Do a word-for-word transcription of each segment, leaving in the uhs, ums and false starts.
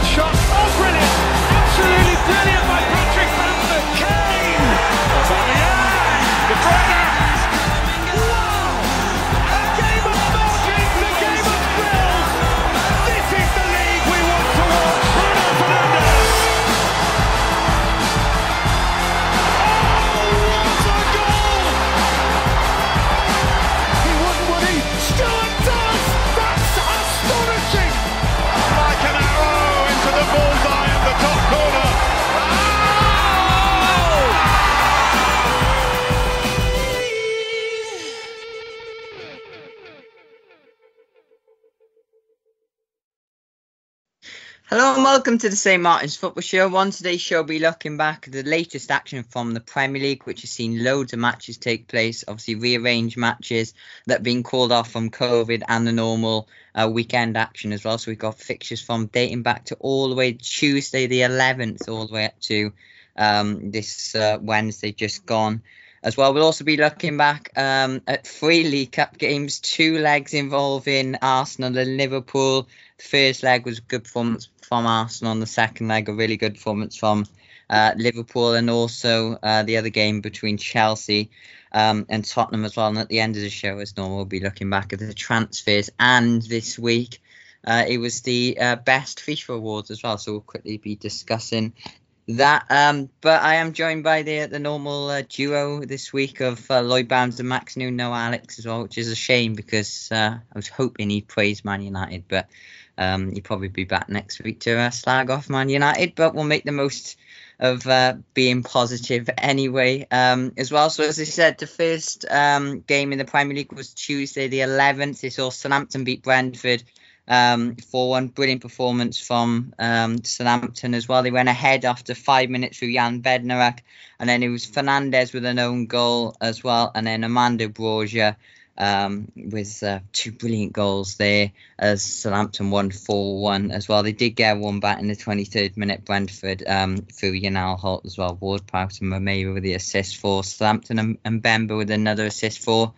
good shot. Oh, brilliant! Absolutely brilliant by Patrick Bamford. Kane! Aubameyang! De Bruyne! Wow! A game of magic, a game of thrills. This is the league we want to watch. Bruno Fernandes! Oh, what a goal! He wouldn't, would he? Stuart does! That's astonishing! Like an arrow into the bullseye of the top corner. Hello and welcome to the Saint Martin's Football Show. On today's show, we'll be looking back at the latest action from the Premier League, which has seen loads of matches take place, obviously rearranged matches that have been called off from COVID and the normal uh, weekend action as well. So we've got fixtures from dating back to all the way Tuesday the eleventh, all the way up to um, this uh, Wednesday just gone. As well, we'll also be looking back um, at three League Cup games, two legs involving Arsenal and Liverpool. The first leg was a good performance from Arsenal, and the second leg a really good performance from uh, Liverpool, and also uh, the other game between Chelsea um, and Tottenham as well. And at the end of the show, as normal, we'll be looking back at the transfers, and this week uh, it was the uh, best FIFA awards as well. So we'll quickly be discussing that, um, but I am joined by the the normal uh, duo this week of uh, Lloyd Bounds and Max Noon, no Alex as well, which is a shame because uh, I was hoping he'd praise Man United, but um, he'll probably be back next week to uh, slag off Man United, but we'll make the most of uh, being positive anyway um, as well. So as I said, the first um, game in the Premier League was Tuesday the eleventh. They saw Southampton beat Brentford Um, four one, brilliant performance from um, Southampton as well. They went ahead after five minutes through Jan Bednarak, and then it was Fernandes with an own goal as well, and then Amanda Broja um, with uh, two brilliant goals there as Southampton won four one as well. They did get one back in the twenty-third minute, Brentford, um, through Yanal Holt as well. Ward-Prowse and Romero with the assist for Southampton, and, and Bemba with another assist for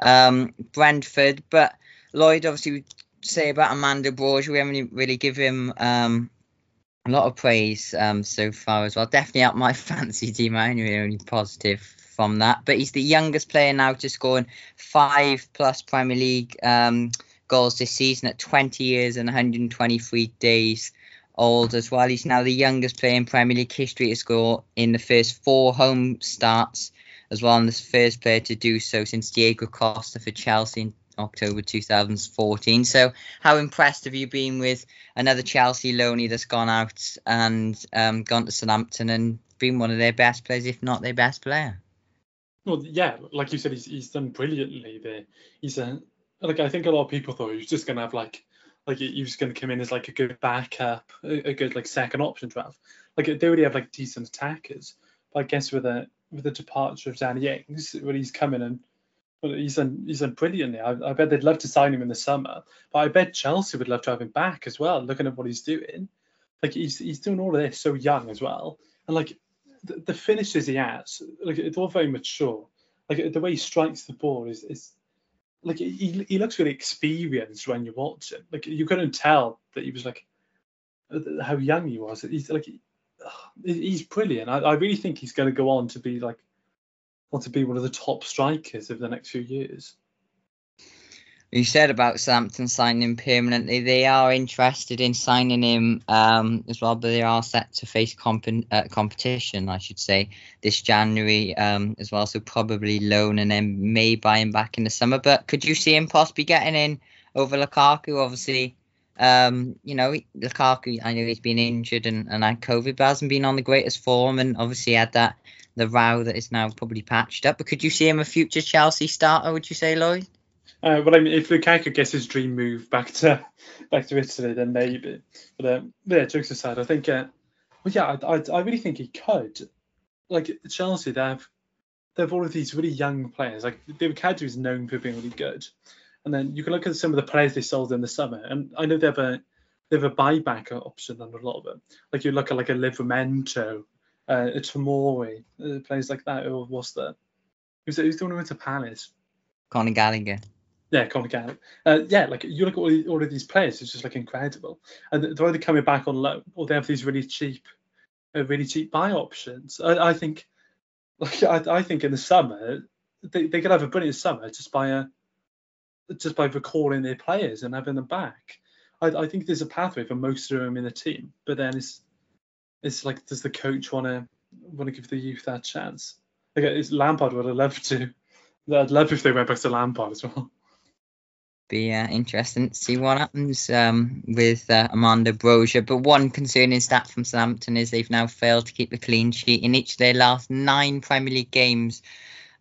um, Brentford. But Lloyd, obviously, say about Amanda Broja, we haven't really given him um, a lot of praise um, so far as well. Definitely up my fancy team, I anyway, only positive from that. But he's the youngest player now to score five plus Premier League um, goals this season at twenty years and one hundred twenty-three days old as well. He's now the youngest player in Premier League history to score in the first four home starts as well, and the first player to do so since Diego Costa for Chelsea in October two thousand fourteen. So how impressed have you been with another Chelsea loanee that's gone out and um, gone to Southampton and been one of their best players, if not their best player? Well, yeah, like you said, he's, he's done brilliantly there. He's a, like, I think a lot of people thought he was just going to have like, like he was going to come in as like a good backup, a, a good like second option to have. Like they already have like decent attackers, but I guess with a with the departure of Danny Ings, when he's coming and Well, he's done, he's done brilliantly. I, I bet they'd love to sign him in the summer, but I bet Chelsea would love to have him back as well, looking at what he's doing. Like, he's he's doing all of this so young as well. And, like, the, the finishes he has, like, it's all very mature. Like, the way he strikes the ball is, is like, he he looks really experienced when you watch him. Like, you couldn't tell that he was, like, how young he was. He's, like, he's brilliant. I, I really think he's going to go on to be, like, or to be one of the top strikers over the next few years. You said about Southampton signing him permanently. They are interested in signing him um, as well, but they are set to face comp- uh, competition, I should say, this January um, as well. So probably loan and then may buy him back in the summer. But could you see him possibly getting in over Lukaku? Obviously, um, you know, Lukaku, I know he's been injured and, and had COVID, but hasn't been on the greatest form, and obviously had that the row that is now probably patched up. But could you see him a future Chelsea starter, would you say, Lloyd? Uh, well, I mean, if Lukaku gets his dream move back to back to Italy, then maybe. But um, yeah, jokes aside, I think, uh, well, yeah, I, I I really think he could. Like, Chelsea, they have, they have all of these really young players. Like, Lukaku is known for being really good. And then you can look at some of the players they sold in the summer. And I know they have a, they have a buyback option on a lot of them. Like, you look at, like, a Livramento, Uh, a Tomori, uh, players like that, or what's that? Who's, who's the one who went to Palace? Conor Gallagher. Yeah, Conor Gallagher. Uh, yeah, like you look at all, all of these players, it's just like incredible. And they're either coming back on loan or they have these really cheap, uh, really cheap buy options. I, I think, like I, I think in the summer they, they could have a brilliant summer just by a, just by recalling their players and having them back. I, I think there's a pathway for most of them in the team, but then it's it's like, does the coach want to want to give the youth that chance? Like it's Lampard would have loved to. I'd love if they went back to Lampard as well. Be uh, interesting to see what happens um, with uh, Amanda Brozier. But one concerning stat from Southampton is they've now failed to keep a clean sheet in each of their last nine Premier League games.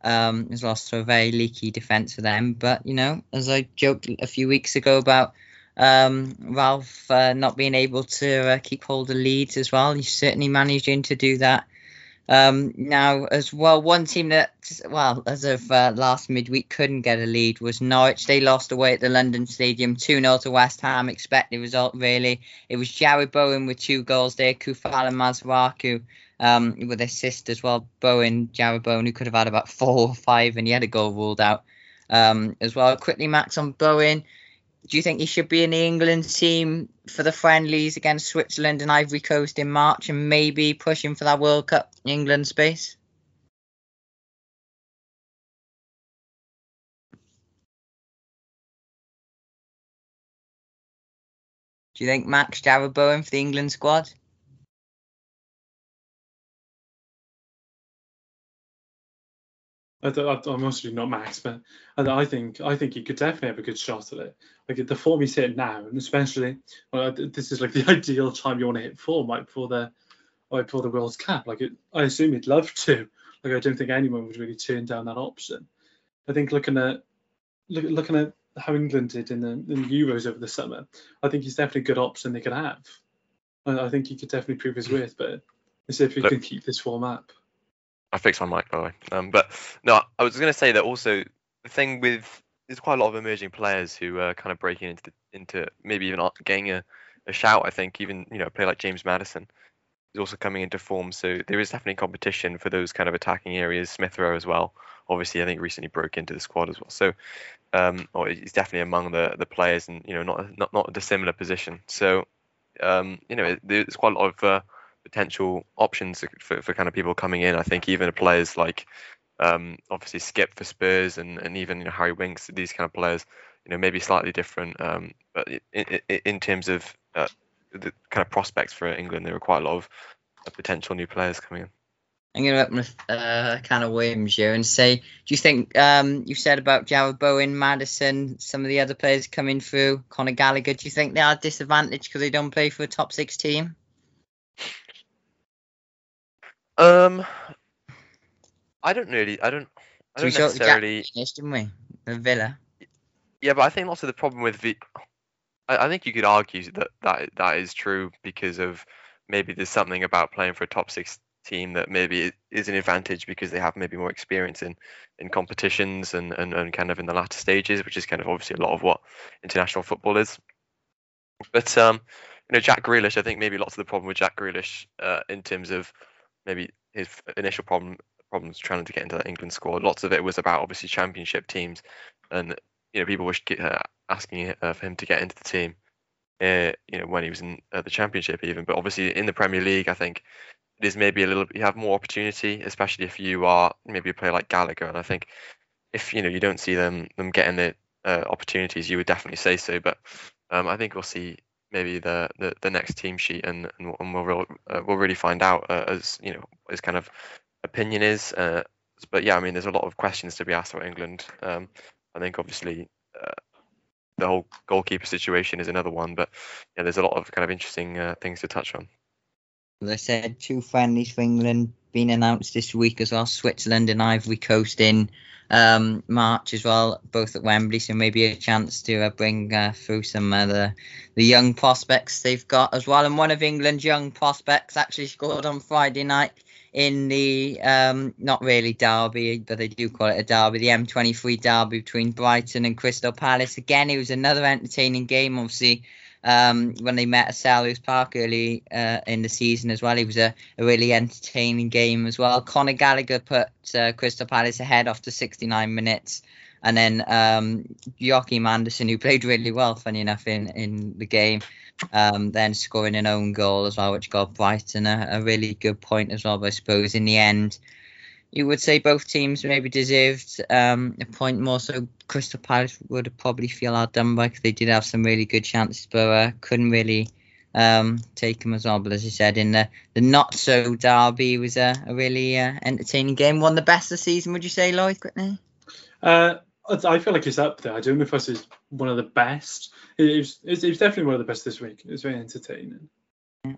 Um, as well, so a very leaky defence for them. But, you know, as I joked a few weeks ago about um, Ralph uh, not being able to uh, keep hold of Leeds as well, he's certainly managing to do that. Um, now, as well, one team that, well, as of uh, last midweek couldn't get a lead was Norwich. They lost away at the London Stadium, two nil to West Ham. Expected result, really. It was Jarrod Bowen with two goals there, Koufal and Masuaku um, with assist as well. Bowen, Jarrod Bowen, who could have had about four or five, and he had a goal ruled out um, as well. Quickly, Max, on Bowen, do you think he should be in the England team for the friendlies against Switzerland and Ivory Coast in March and maybe pushing for that World Cup England space? Do you think Max, Jarrod Bowen for the England squad? I don't, I'm honestly not Max, but I think I think he could definitely have a good shot at it. Like the form he's hitting now, and especially well, this is like the ideal time you want to hit form, like before the right before the World Cup. Like it, I assume he'd love to. Like I don't think anyone would really turn down that option. I think looking at look, looking at how England did in the, in the Euros over the summer, I think he's definitely a good option they could have. I, I think he could definitely prove his worth, but let's see if he look. can keep this form up. I fixed my mic, by the way. Um, but no, I was going to say that also the thing with there's quite a lot of emerging players who are kind of breaking into the, into maybe even getting a, a shout. I think even you know a player like James Maddison is also coming into form. So there is definitely competition for those kind of attacking areas. Smith Rowe as well. Obviously, I think recently broke into the squad as well. So um, or he's definitely among the the players, and you know not not not a dissimilar position. So um, you know there's quite a lot of uh, potential options for, for kind of people coming in. I think even players like um, obviously Skip for Spurs and, and even you know, Harry Winks, these kind of players, you know, maybe slightly different. Um, but in, in, in terms of uh, the kind of prospects for England, there are quite a lot of uh, potential new players coming in. I'm going to open a uh, can of worms here and say, do you think um, you said about Jarrod Bowen, Madison, some of the other players coming through, Conor Gallagher, do you think they are disadvantaged because they don't play for a top six team? Um, I don't really, I don't, I don't so necessarily. Finished, didn't we? The Villa. Yeah, but I think lots of the problem with the, I, I think you could argue that, that that is true because of maybe there's something about playing for a top six team that maybe is an advantage because they have maybe more experience in, in competitions and, and, and kind of in the latter stages, which is kind of obviously a lot of what international football is. But um, you know, Jack Grealish, I think maybe lots of the problem with Jack Grealish uh, in terms of maybe his initial problem problems trying to get into that England squad. Lots of it was about obviously championship teams, and you know people were uh, asking uh, for him to get into the team, uh, you know when he was in uh, the championship even. But obviously in the Premier League, I think it is maybe a little you have more opportunity, especially if you are maybe a player like Gallagher. And I think if you know you don't see them them getting the uh, opportunities, you would definitely say so. But um, I think we'll see. Maybe the, the, the next team sheet, and and, and we'll real, uh, we'll really find out uh, as you know his kind of opinion is. Uh, but yeah, I mean, there's a lot of questions to be asked about England. Um, I think obviously uh, the whole goalkeeper situation is another one, but yeah, there's a lot of kind of interesting uh, things to touch on. As I said, two friendlies for England being announced this week as well. Switzerland and Ivory Coast in um, March as well, both at Wembley. So maybe a chance to uh, bring uh, through some of uh, the, the young prospects they've got as well. And one of England's young prospects actually scored on Friday night in the, um, not really derby, but they do call it a derby, the M twenty-three derby between Brighton and Crystal Palace. Again, it was another entertaining game, obviously. Um, when they met at Selhurst Park early uh, in the season as well. It was a, a really entertaining game as well. Conor Gallagher put uh, Crystal Palace ahead after sixty-nine minutes And then um, Joachim Andersen, who played really well, funny enough, in, in the game, um, then scoring an own goal as well, which got Brighton a, a really good point as well. But I suppose in the end, you would say both teams maybe deserved um, a point more. So Crystal Palace would probably feel outdone by, because they did have some really good chances, but uh, couldn't really um, take them as well. But as you said, in the, the not-so derby was a, a really uh, entertaining game. One of the best of the season, would you say, Lloyd, quickly? Uh, I feel like it's up there. I don't know if I said one of the best. It was, it was definitely one of the best this week. It was very entertaining. Yeah,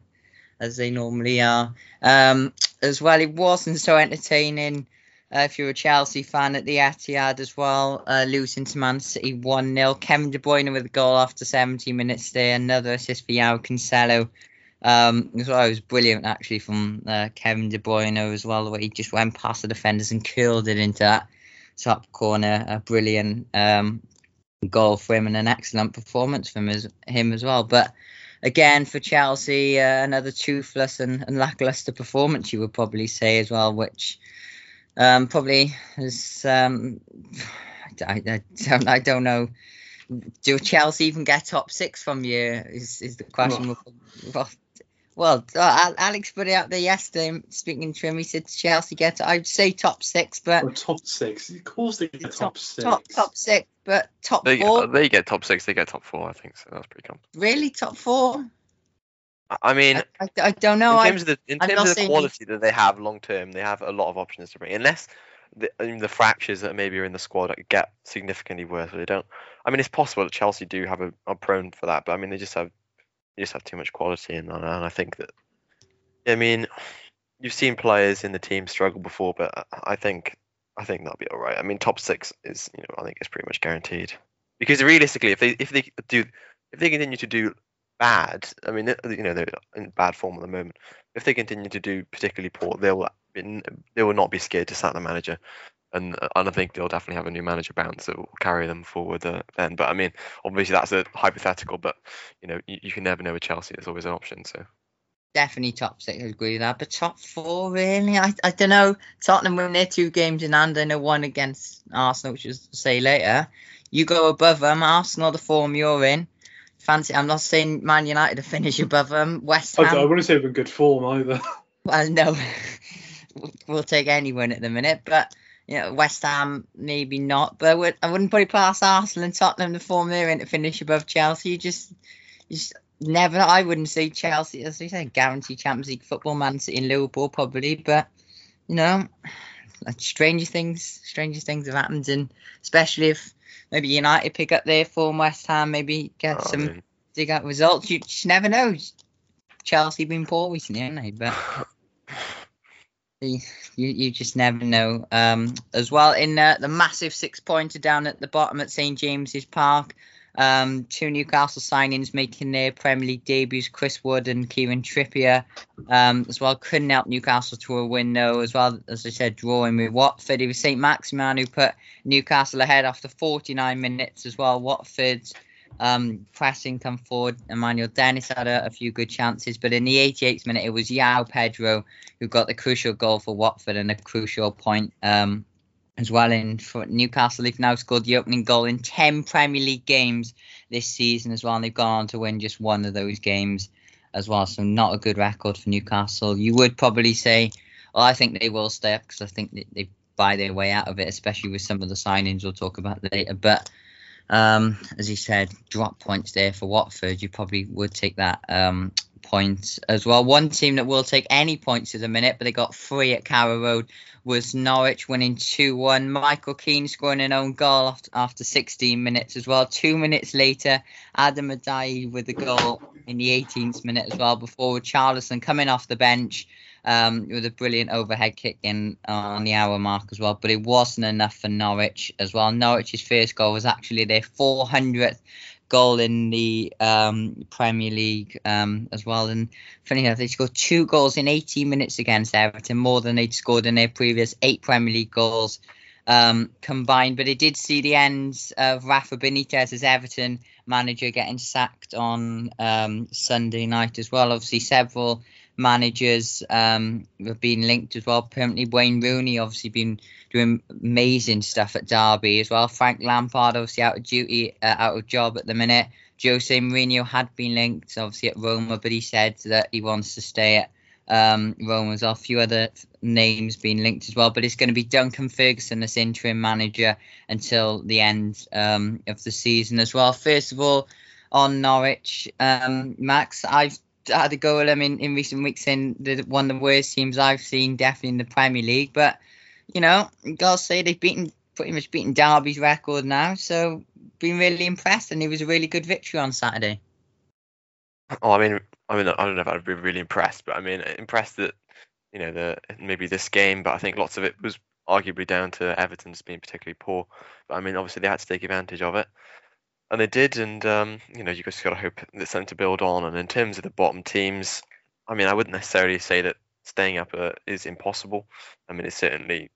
as they normally are. Um, as well, it wasn't so entertaining uh, if you're a Chelsea fan at the Etihad as well, uh, losing to Man City one nil. Kevin De Bruyne with a goal after seventy minutes there. Another assist for João Cancelo. Um, as well, it was brilliant actually from uh, Kevin De Bruyne as well, the way he just went past the defenders and curled it into that top corner. A brilliant um, goal for him and an excellent performance from his, him as well. But again, for Chelsea, uh, another toothless and, and lacklustre performance, you would probably say as well, which um, probably is, um, I, I, don't, I don't know, do Chelsea even get top six from you, is, is the question. Well, well uh, Alex put it out there yesterday, speaking to him, he said Chelsea get, I'd say top six, but... Well, top six, of course they get top, top six. Top, top six. But top they, four. They get top six. They get top four. I think so. That's pretty common. Really, top four? I mean, I, I, I don't know. In terms I, of the, in terms of the quality that they have long term, they have a lot of options to bring. Unless the, I mean, the fractures that maybe are in the squad get significantly worse, or they don't. I mean, it's possible that Chelsea do have a are prone for that, but I mean, they just have they just have too much quality, and and I think that. I mean, you've seen players in the team struggle before, but I think. I think that'll be all right. I mean, top six is, you know, I think it's pretty much guaranteed. Because realistically, if they if they do if they continue to do bad, I mean, you know, they're in bad form at the moment. If they continue to do particularly poor, they will they will not be scared to sack the manager, and and I think they'll definitely have a new manager bounce that will carry them forward uh, then. But I mean, obviously that's a hypothetical, but you know, you, you can never know with Chelsea. There's always an option. So. Definitely top six, I agree with that. But top four, really? I, I don't know. Tottenham win their two games in hand. I know one against Arsenal, which is say later. You go above them. Arsenal, the form you're in. Fancy. I'm not saying Man United are finish above them. West Ham. I, I wouldn't say they're in good form either. Well, no. We'll take anyone at the minute. But, you know, West Ham, maybe not. But I, would, I wouldn't put it past Arsenal and Tottenham, the form they're in, to finish above Chelsea. You just... You just Never, I wouldn't say Chelsea, as we say, guarantee Champions League football, Man City and Liverpool probably, but, you know, stranger things, stranger things have happened, and especially if maybe United pick up their form, West Ham, maybe get oh, some man. dig out results, you just never know. Chelsea been poor recently, haven't they? But you, you just never know. Um, as well, in uh, the massive six-pointer down at the bottom at Saint James's Park, Um, two Newcastle signings making their Premier League debuts, Chris Wood and Kieran Trippier um, as well. Couldn't help Newcastle to a win though, as well, as I said, drawing with Watford. It was Saint Maximin who put Newcastle ahead after forty-nine minutes as well. Watford's um, pressing come forward. Emmanuel Dennis had a, a few good chances, but in the eighty-eighth minute it was João Pedro who got the crucial goal for Watford and a crucial point. Um, As well, in for Newcastle, they've now scored the opening goal in ten Premier League games this season as well, and they've gone on to win just one of those games as well. So not a good record for Newcastle. You would probably say, well, I think they will stay up because I think they, they buy their way out of it, especially with some of the signings we'll talk about later. But um, as you said, drop points there for Watford. You probably would take that um, point as well. One team that will take any points at the minute, but they got three at Carrow Road, was Norwich, winning two one. Michael Keane scoring an own goal after sixteen minutes as well. Two minutes later, Adam Adai with the goal in the eighteenth minute as well, before Richarlison coming off the bench um, with a brilliant overhead kick in on the hour mark as well. But it wasn't enough for Norwich as well. Norwich's first goal was actually their four hundredth goal in the um, Premier League um, as well. And funny enough, they scored two goals in eighteen minutes against Everton, more than they'd scored in their previous eight Premier League goals um, combined. But it did see the ends of Rafa Benitez as Everton manager getting sacked on um, Sunday night as well. Obviously, several managers um, have been linked as well permanently. Wayne Rooney obviously been doing amazing stuff at Derby as well. Frank Lampard obviously out of duty, uh, out of job at the minute. Jose Mourinho had been linked obviously at Roma, but he said that he wants to stay at um, Roma as well. A few other names being linked as well, but it's going to be Duncan Ferguson as interim manager until the end um, of the season as well. First of all, on Norwich, um, Max, I've had a go at them in, in recent weeks in the, one of the worst teams I've seen, definitely in the Premier League. But, you know, gotta say they've beaten pretty much beaten Derby's record now, so been really impressed, and it was a really good victory on Saturday. Oh, I mean, I mean, I don't know if I'd be really impressed, but I mean, impressed that, you know, the maybe this game, but I think lots of it was arguably down to Everton's being particularly poor. But I mean, obviously they had to take advantage of it. And they did, and, um, you know, you just got to hope it's something to build on. And in terms of the bottom teams, I mean, I wouldn't necessarily say that staying up uh, is impossible. I mean, it's certainly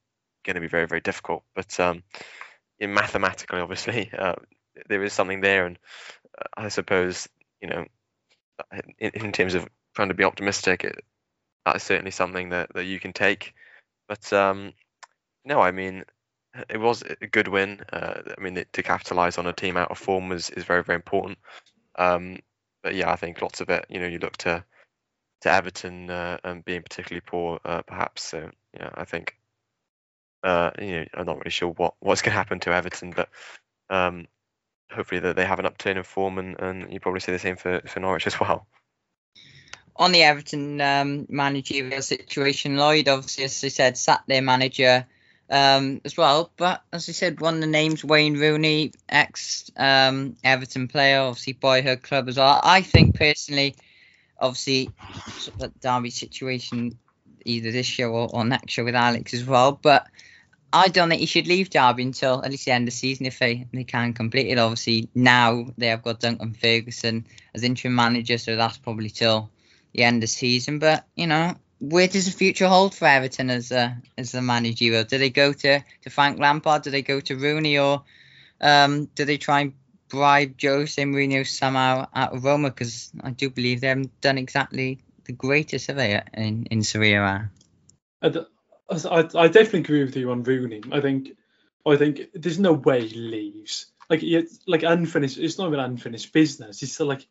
going to be very, very difficult. But um, in mathematically, obviously, uh, there is something there. And I suppose, you know, in, in terms of trying to be optimistic, it, that is certainly something that, that you can take. But, um, no, I mean... It was a good win. Uh, I mean, to capitalise on a team out of form was, is very, very important. Um, but yeah, I think lots of it, you know, you look to to Everton uh, and being particularly poor, uh, perhaps. So, yeah, I think, uh, you know, I'm not really sure what, what's going to happen to Everton, but um, hopefully that they have an upturn in form, and, and you probably see the same for, for Norwich as well. On the Everton um, managerial situation, Lloyd, obviously, as I said, sat their manager Um, as well, but as I said, one of the names, Wayne Rooney, ex um, Everton player, obviously boyhood club as well. I think personally, obviously, the Derby situation, either this year or, or next year with Alex as well, but I don't think he should leave Derby until at least the end of the season if they, they can complete it. Obviously, now they have got Duncan Ferguson as interim manager, so that's probably till the end of the season, but, you know, where does the future hold for Everton as a as the manager? Do they go to, to Frank Lampard? Do they go to Rooney? Or um, do they try and bribe Jose Mourinho somehow out of Roma? Because I do believe they haven't done exactly the greatest, have they, in, in Serie A? I, I, I definitely agree with you on Rooney. I think I think there's no way he leaves. Like, it's, like unfinished, it's not even unfinished business. It's like...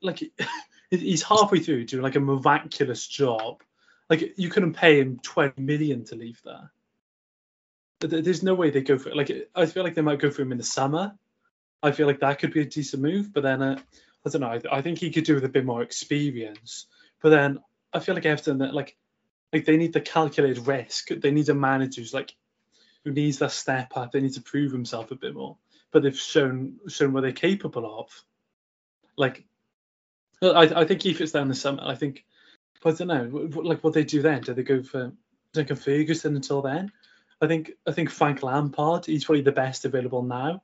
like, like he's halfway through doing like a miraculous job. Like, you couldn't pay him twenty million to leave there. There's no way they go for it. Like, I feel like they might go for him in the summer. I feel like that could be a decent move. But then, uh, I don't know. I, I think he could do with a bit more experience. But then I feel like Everton, like, like they need the calculated risk. They need a manager who's like, who needs that step up. They need to prove himself a bit more. But they've shown shown what they're capable of. Like, I, I think if it's down the summer, I think, I don't know, like what they do then. Do they go for Duncan Ferguson until then? I think I think Frank Lampard, he's probably the best available now.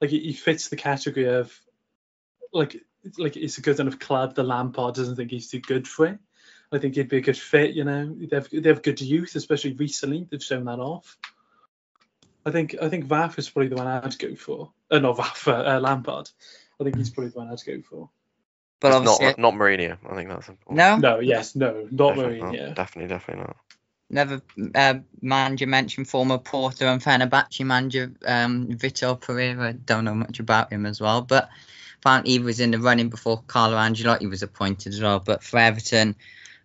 Like, he, he fits the category of, like, like it's a good enough club. The Lampard doesn't think he's too good for it. I think he'd be a good fit, you know. They have, they have good youth, especially recently. They've shown that off. I think I think Ralph is probably the one I'd go for. Uh, not Ralph, uh, uh, Lampard. I think he's probably the one I'd go for. But not not Mourinho. I think that's important. No, no, yes, no, not definitely Mourinho. Not. Definitely, definitely not. Another uh, manager mentioned, former Porto and Fenerbahce manager um, Vitor Pereira. Don't know much about him as well, but apparently he was in the running before Carlo Ancelotti was appointed as well. But for Everton,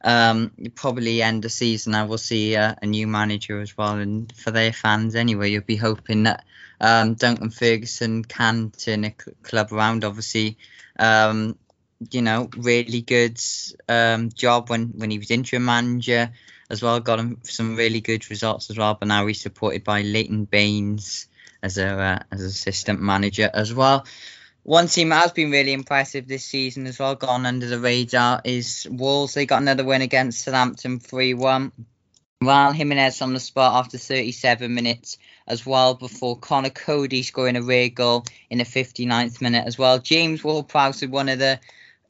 um, probably end of season, I will see uh, a new manager as well. And for their fans, anyway, you'll be hoping that um, Duncan Ferguson can turn the cl- club around. Obviously. Um, you know, really good um, job when, when he was interim manager as well. Got him some really good results as well. But now he's supported by Leighton Baines as a uh, as assistant manager as well. One team that has been really impressive this season as well, gone under the radar, is Wolves. They got another win against Southampton three one. Raul Jimenez on the spot after thirty-seven minutes as well, before Connor Cody scoring a rare goal in the fifty-ninth minute as well. James Ward-Prowse with one of the...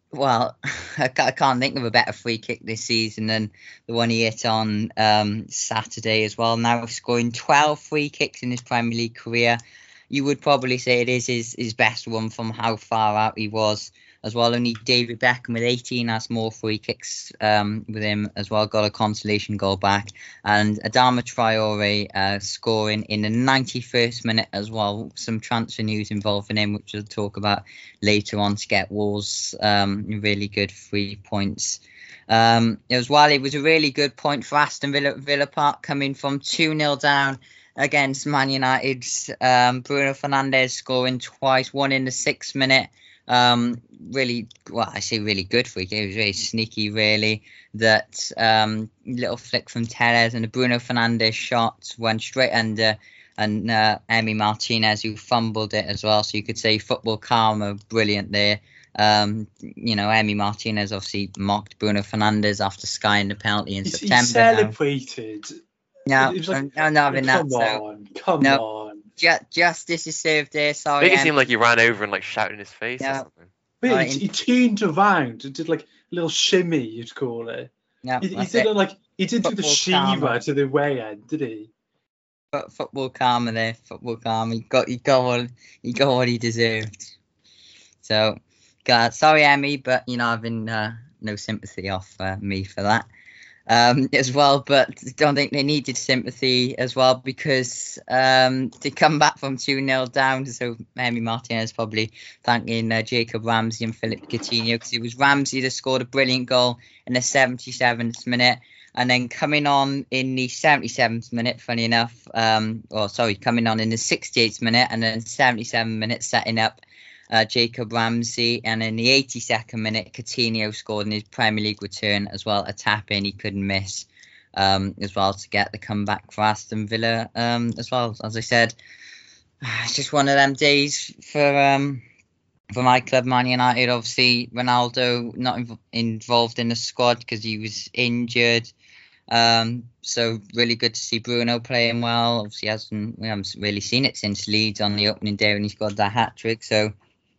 Well, I can't think of a better free kick this season than the one he hit on um, Saturday as well. Now scoring twelve free kicks in his Premier League career. you would probably say it is his, his best one from how far out he was as well. Only David Beckham with eighteen has more free kicks um, with him as well. Got a consolation goal back. And Adama Traore uh, scoring in the ninety-first minute as well. Some transfer news involving him, which we'll talk about later on, to get Wolves um, really good three points. Um, it was while it was a really good point for Aston Villa, Villa Park, coming from two nil down against Man United. Um, Bruno Fernandes scoring twice, one in the sixth minute. Um, really, well, I say really good free kick. It was really sneaky, really. That um, little flick from Tellez, and the Bruno Fernandes shot went straight under, and uh, Emi Martinez, who fumbled it as well. So you could say football karma, brilliant there. Um, you know, Emi Martinez obviously mocked Bruno Fernandes after skying the penalty in he, September. He celebrated. Now. No, it was like, I'm not having come that. On, so. Come no, on, come on. Justice is served there. Sorry. It didn't seem like he ran over and like shouted in his face no. or something. But right. he, he turned around and did like a little shimmy, you'd call it. Yeah, he, he did it. like he did do the Shiva to the way end, did he? But football karma there, football karma. He got, he got what he got what he deserved. So. God, sorry, Emmy, but, you know, I've been uh, no sympathy off uh, me for that um, as well. But I don't think they needed sympathy as well, because um, to come back from two nil down. So Emmy Martinez probably thanking uh, Jacob Ramsey and Philip Coutinho, because it was Ramsey that scored a brilliant goal in the seventy-seventh minute. And then coming on in the seventy-seventh minute, funny enough, um, or sorry, coming on in the sixty-eighth minute, and then seventy-seven minutes setting up Uh, Jacob Ramsey, and in the eighty-second minute, Coutinho scored in his Premier League return as well, a tap in he couldn't miss um, as well, to get the comeback for Aston Villa um, as well. As I said, it's just one of them days for um, for my club, Man United. Obviously, Ronaldo not inv- involved in the squad because he was injured. Um, so really good to see Bruno playing well. Obviously, hasn't we haven't really seen it since Leeds on the opening day when he scored that hat trick. So.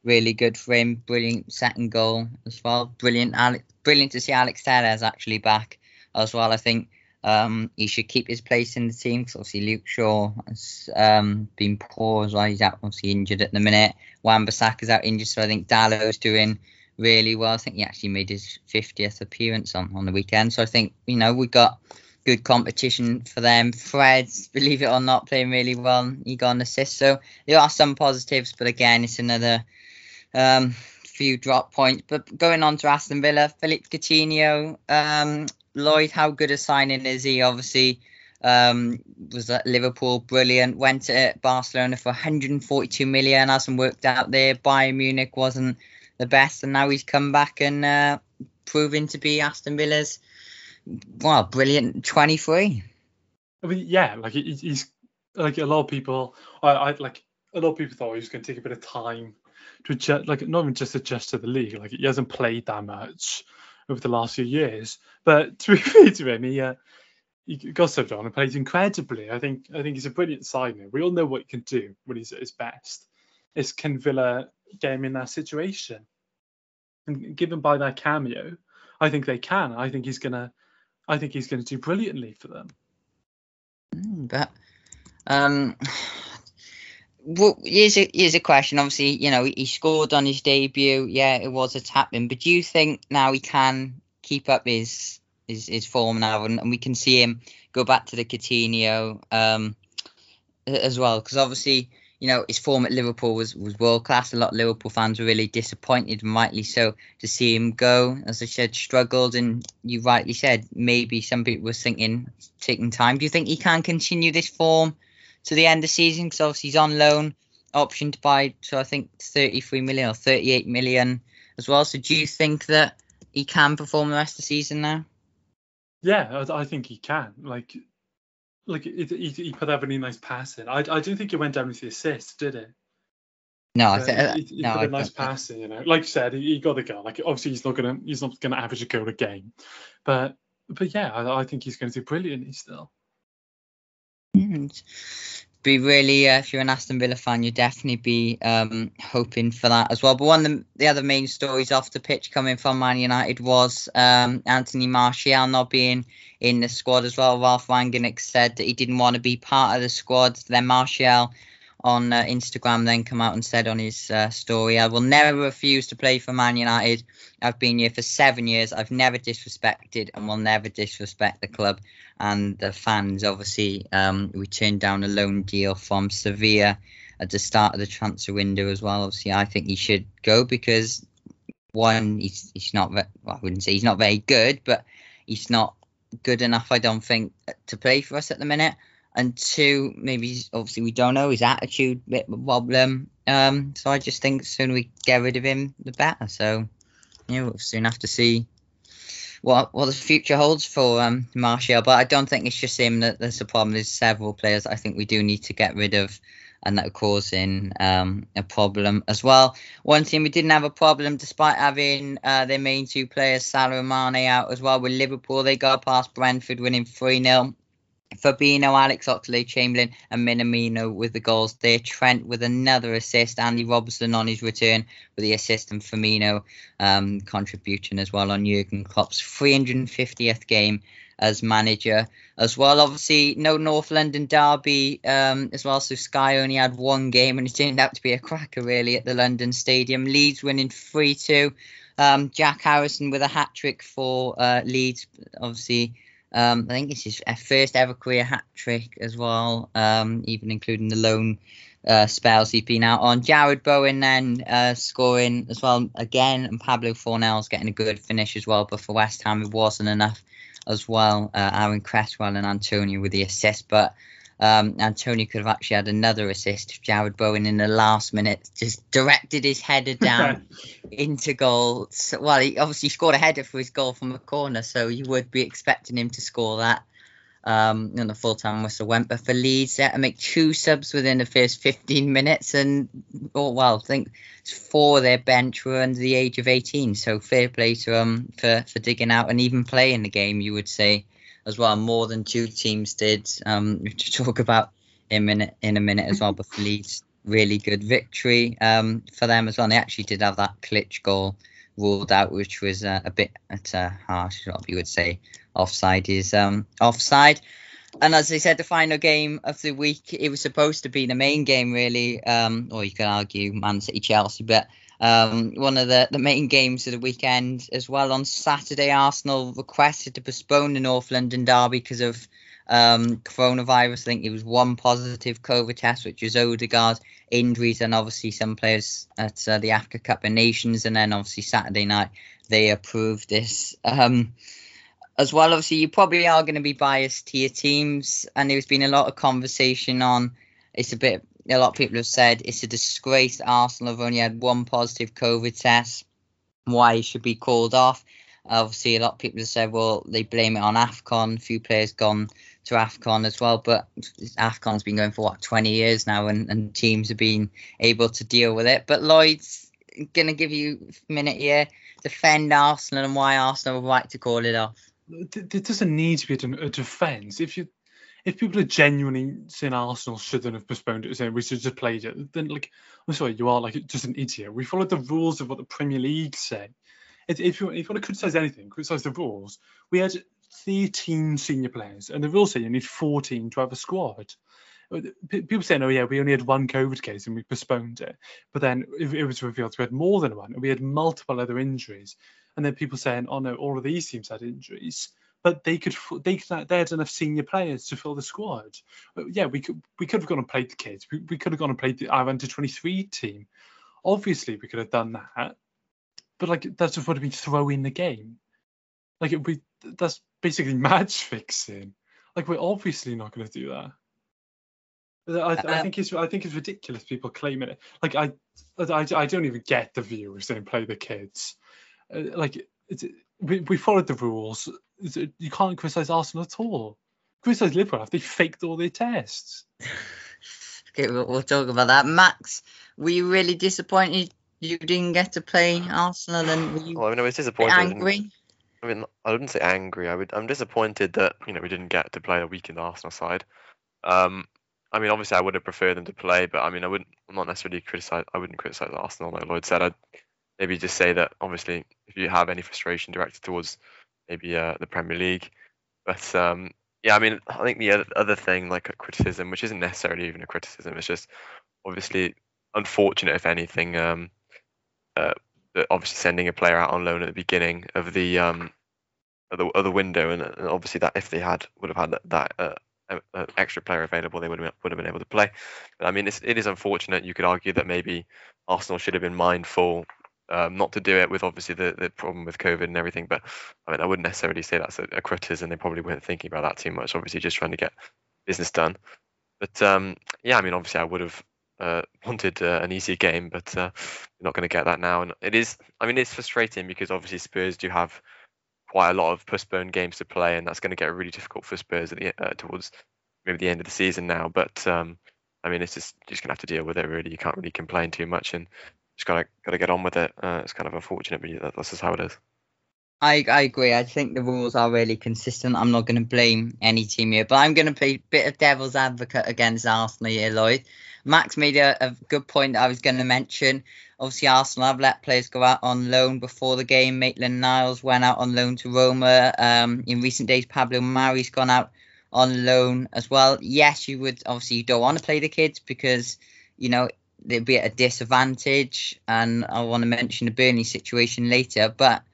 Really good for him. Brilliant second goal as well. Brilliant, Alex, brilliant to see Alex Tellez actually back as well. I think um, he should keep his place in the team, because obviously Luke Shaw has um, been poor as well. He's out, obviously injured at the minute. Wan-Bissaka's out injured, so I think Dalot's doing really well. I think he actually made his fiftieth appearance on, on the weekend. So I think, you know, we got good competition for them. Fred's, believe it or not, playing really well. He got an assist. So there are some positives, but again, it's another... Um, few drop points. But going on to Aston Villa, Philippe Coutinho, um, Lloyd, how good a signing is he? Obviously, um, was at Liverpool, brilliant. Went to Barcelona for one hundred forty-two million, hasn't worked out there. Bayern Munich wasn't the best, and now he's come back and uh, proving to be Aston Villa's, wow, brilliant twenty-three. I mean, yeah, like he's like a lot of people. I, I like a lot of people thought he was going to take a bit of time. To adjust, like not even just adjust to the league, like he hasn't played that much over the last few years. But to be fair to him, he uh, he got subbed on and plays incredibly. I think I think he's a brilliant signing. We all know what he can do when he's at his best. It's can Villa get him in that situation? And given by that cameo, I think they can. I think he's gonna, I think he's gonna do brilliantly for them. Mm, but um. Well, here's a, here's a question. Obviously, you know, he scored on his debut. Yeah, it was a tap-in. But do you think now he can keep up his his, his form now, and, and we can see him go back to the Coutinho um, as well? Because obviously, you know, his form at Liverpool was, was world-class. A lot of Liverpool fans were really disappointed, and rightly so, to see him go. As I said, struggled, and you rightly said, maybe some people were thinking, taking time. Do you think he can continue this form to the end of the season? Because obviously he's on loan, optioned by, so I think thirty-three million or thirty-eight million as well. So do you think that he can perform the rest of the season now? Yeah, I, I think he can. Like, like it, he, he put that really nice pass in. I, I don't think it went down with the assist, did it? No, I think uh, he, he no, put a nice pass in. You know, like you said, he, he got the goal. Like obviously he's not gonna he's not gonna average a goal a game, but but yeah, I, I think he's going to do brilliantly still. Be really, uh, if you're an Aston Villa fan, you'd definitely be um, hoping for that as well. But one of the, the other main stories off the pitch coming from Man United was um, Anthony Martial not being in the squad as well. Ralph Rangnick said that he didn't want to be part of the squad. Then Martial on uh, Instagram then come out and said on his uh, story, I will never refuse to play for Man United. I've been here for seven years. I've never disrespected and will never disrespect the club and the fans. Obviously, um, we turned down a loan deal from Sevilla at the start of the transfer window as well. Obviously, I think he should go because, one, he's, he's not, well, I wouldn't say he's not very good, but he's not good enough, I don't think, to play for us at the minute. And two, maybe, obviously, we don't know his attitude, a bit of a problem. Um, so I just think the sooner we get rid of him, the better. So, you know, we'll soon have to see what what the future holds for um, Martial. But I don't think it's just him that there's a problem. There's several players I think we do need to get rid of and that are causing um, a problem as well. One team we didn't have a problem, despite having uh, their main two players, Salah and Mane, out as well, with Liverpool. They got past Brentford, winning three nil. Fabinho, Alex Oxlade-Chamberlain and Minamino with the goals there. Trent with another assist. Andy Robertson on his return with the assist, and Firmino um, contributing as well on Jurgen Klopp's three hundred fiftieth game as manager as well. Obviously, no North London derby um, as well. So Sky only had one game and it turned out to be a cracker really at the London Stadium. Leeds winning three two. Um, Jack Harrison with a hat-trick for uh, Leeds, obviously. Um, I think it's his first ever career hat-trick as well, um, even including the loan uh, spells he's been out on. Jarrod Bowen then uh, scoring as well again, and Pablo Fornell's getting a good finish as well, but for West Ham it wasn't enough as well. Uh, Aaron Cresswell and Antonio with the assist, but um, Antonio could have actually had another assist if Jarrod Bowen in the last minute just directed his header down into goal. So, well, he obviously scored a header for his goal from a corner, so you would be expecting him to score that. Um, and the full-time whistle went, but for Leeds, they had to make two subs within the first fifteen minutes, and, oh, well, I think four of their bench were under the age of eighteen, so fair play to them for, for digging out and even playing the game, you would say, as well. More than two teams did. Um, we to talk about in a minute, in a minute as well. But for Leeds, really good victory um, for them as well. And they actually did have that Klitsch goal ruled out, which was uh, a bit uh, harsh, as well, you would say. Offside is um, offside. And as I said, the final game of the week, it was supposed to be the main game, really. Um, or you could argue Man City, Chelsea, but. Um, one of the, the main games of the weekend as well. On Saturday, Arsenal requested to postpone the North London derby because of um, coronavirus. I think it was one positive COVID test, which was Odegaard, injuries, and obviously some players at uh, the Africa Cup of Nations. And then obviously Saturday night, they approved this. Um, as well, obviously, you probably are going to be biased to your teams. And there's been a lot of conversation on, it's a bit... A lot of people have said it's a disgrace that Arsenal have only had one positive COVID test, why it should be called off. Obviously, a lot of people have said, well, they blame it on AFCON. A few players gone to AFCON as well. But AFCON's been going for, what, twenty years now, and, and teams have been able to deal with it. But Lloyd's going to give you a minute here. Defend Arsenal and why Arsenal would like to call it off. There doesn't need to be a defence. If you... If people are genuinely saying Arsenal shouldn't have postponed it, saying we should have just played it, then, like, I'm sorry, you are, like, just an idiot. We followed the rules of what the Premier League say. If, if you, if you want to criticise anything, criticise the rules. We had thirteen senior players, and the rules say you need fourteen to have a squad. People saying, oh, yeah, we only had one COVID case and we postponed it. But then it, it was revealed we had more than one, and we had multiple other injuries. And then people saying, oh, no, all of these teams had injuries. But they could, they could, they had enough senior players to fill the squad. But yeah, we could, we could have gone and played the kids. We, we could have gone and played the our under twenty-three team. Obviously, we could have done that. But like, that's just what we throw in the game. Like, it, we, that's basically match fixing. Like, we're obviously not going to do that. I, I think it's I think it's ridiculous. People claiming it. Like, I, I, I don't even get the viewers saying play the kids. Uh, like, it's, we we followed the rules. You can't criticise Arsenal at all. Criticise Liverpool after they faked all their tests. Okay, we'll, we'll talk about that. Max, were you really disappointed you didn't get to play Arsenal? And were you oh, I mean, I was disappointed. Angry? I mean, I wouldn't say angry. I would. I'm disappointed that, you know, we didn't get to play a week in the Arsenal side. Um, I mean, obviously, I would have preferred them to play, but I mean, I wouldn't. I'm not necessarily criticise. I wouldn't criticise Arsenal, like Lloyd said. I'd maybe just say that obviously, if you have any frustration directed towards maybe uh, the Premier League, but um, Yeah, I mean, I think the other thing, like a criticism, which isn't necessarily even a criticism, it's just obviously unfortunate, if anything, um, uh, that obviously sending a player out on loan at the beginning of the um, of the, of the window, and, and obviously that if they had would have had that, that uh, uh, extra player available, they would have would have been able to play. But I mean, it's, it is unfortunate. You could argue that maybe Arsenal should have been mindful. Um, not to do it with obviously the, the problem with COVID and everything, but I mean I wouldn't necessarily say that's a, a criticism. They probably weren't thinking about that too much. Obviously, just trying to get business done. But um, yeah, I mean obviously I would have uh, wanted uh, an easier game, but uh, you're not going to get that now. And it is, I mean it's frustrating because obviously Spurs do have quite a lot of postponed games to play, and that's going to get really difficult for Spurs at the, uh, towards maybe the end of the season now. But um, I mean it's just you're just going to have to deal with it. Really, you can't really complain too much and. Just gotta gotta get on with it. Uh, it's kind of unfortunate, but that, that's just how it is. I I agree. I think the rules are really consistent. I'm not going to blame any team here, but I'm going to play a bit of devil's advocate against Arsenal here, Lloyd. Max made a, a good point that I was going to mention. Obviously, Arsenal have let players go out on loan before the game. Maitland-Niles went out on loan to Roma. Um, in recent days, Pablo Mari's gone out on loan as well. Yes, you would obviously you don't want to play the kids because you know. They'd be at a disadvantage, and I want to mention the Burnley situation later, but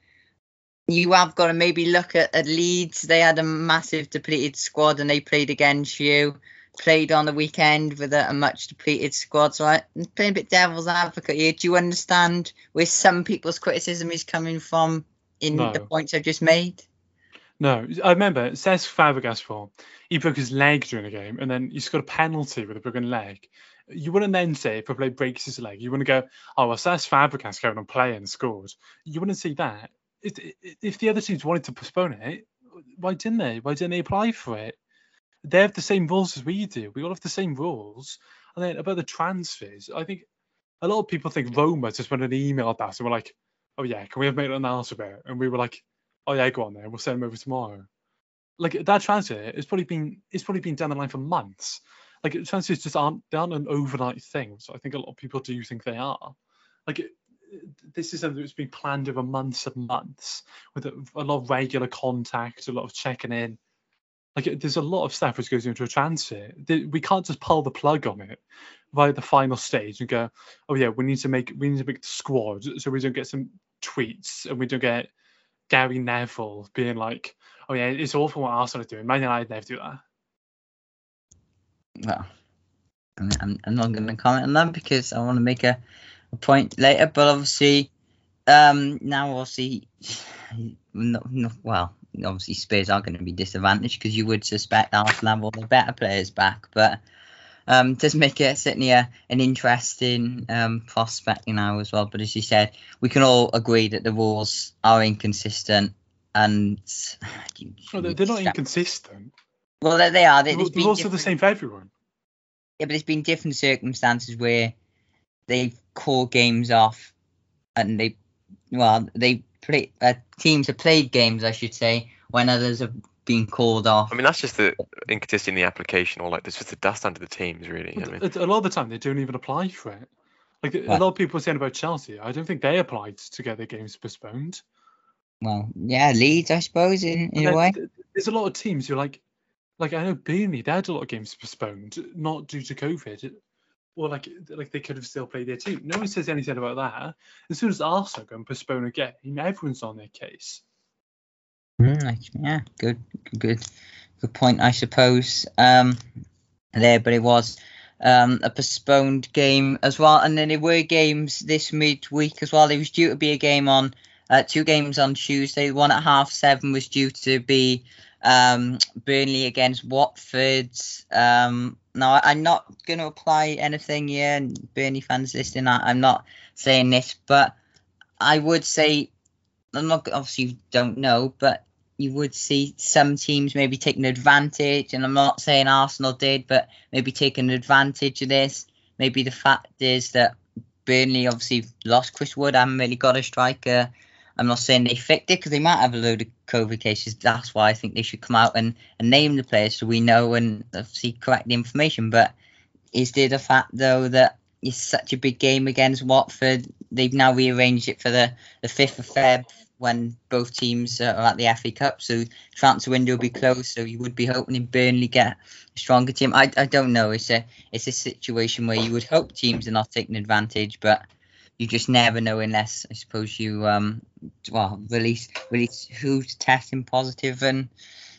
you have got to maybe look at, at Leeds. They had a massive depleted squad and they played against you, played on the weekend with a, a much depleted squad. So I'm playing a bit devil's advocate here. Do you understand where some people's criticism is coming from in no. the points I've just made? No, I remember Cesc Fabregas for he broke his leg during the game and then he scored a penalty with a broken leg. You wouldn't then say if a player breaks his leg, you wouldn't go, oh, well, Cesc Fabregas going on play and scored. You wouldn't see that. It, it, if the other teams wanted to postpone it, why didn't they? Why didn't they apply for it? They have the same rules as we do. We all have the same rules. And then about the transfers, I think a lot of people think Roma just went an email about us and were like, oh, yeah, can we have made an announcement? And we were like, oh, yeah, go on there. We'll send them over tomorrow. Like, that transfer, it's probably been, it's probably been down the line for months. Like, transfers just aren't, they aren't an overnight thing. So I think a lot of people do think they are. Like, it, this is something that's been planned over months and months with a, a lot of regular contact, a lot of checking in. Like, it, there's a lot of stuff which goes into a transfer. The, we can't just pull the plug on it right at the final stage and go, oh, yeah, we need to make we need to make the squad so we don't get some tweets and we don't get Gary Neville being like, oh, yeah, it's awful what Arsenal are doing. Man United never do that. Well, I'm, I'm not going to comment on that because I want to make a, a point later. But obviously, um, now obviously, no, no, well, obviously Spurs are going to be disadvantaged because you would suspect Arsenal have all the better players back. But um, it does make it certainly a, an interesting um, prospect now as well. But as you said, we can all agree that the rules are inconsistent, and you, well, they're, they're not inconsistent. Well, there they are. They, well, they're also the same for everyone. Yeah, but there's been different circumstances where they've called games off and they, well, they play, uh, teams have played games, I should say, when others have been called off. I mean, that's just the inconsistent in the application or like there's just the dust under the teams, really. Well, I mean. A lot of the time, they don't even apply for it. Like well, a lot of people are saying about Chelsea, I don't think they applied to get their games postponed. Well, yeah, Leeds, I suppose, in, in a way. There's a lot of teams who are like, Like, I know Burnley, they had a lot of games postponed, not due to COVID. Or, like, like they could have still played their team. No one says anything about that. As soon as Arsenal go and postpone a game, everyone's on their case. Mm, yeah, good, good, good point, I suppose. Um, there, but it was um, a postponed game as well. And then there were games this midweek as well. There was due to be a game on, uh, two games on Tuesday. One at half seven was due to be... Um, Burnley against Watford. Um, now, I'm not going to apply anything here, and Burnley fans listening, I, I'm not saying this, but I would say, I'm not obviously you don't know, but you would see some teams maybe taking advantage, and I'm not saying Arsenal did, but maybe taking advantage of this. Maybe the fact is that Burnley obviously lost Chris Wood, haven't really got a striker. I'm not saying they faked it because they might have a load of COVID cases. That's why I think they should come out and, and name the players so we know and obviously correct the information. But is there the fact, though, that it's such a big game against Watford? They've now rearranged it for the, the fifth of February when both teams uh, are at the F A Cup, so transfer window will be closed. So you would be hoping in Burnley get a stronger team. I, I don't know. It's a it's a situation where you would hope teams are not taking advantage, but you just never know unless I suppose you um well release release who's testing positive and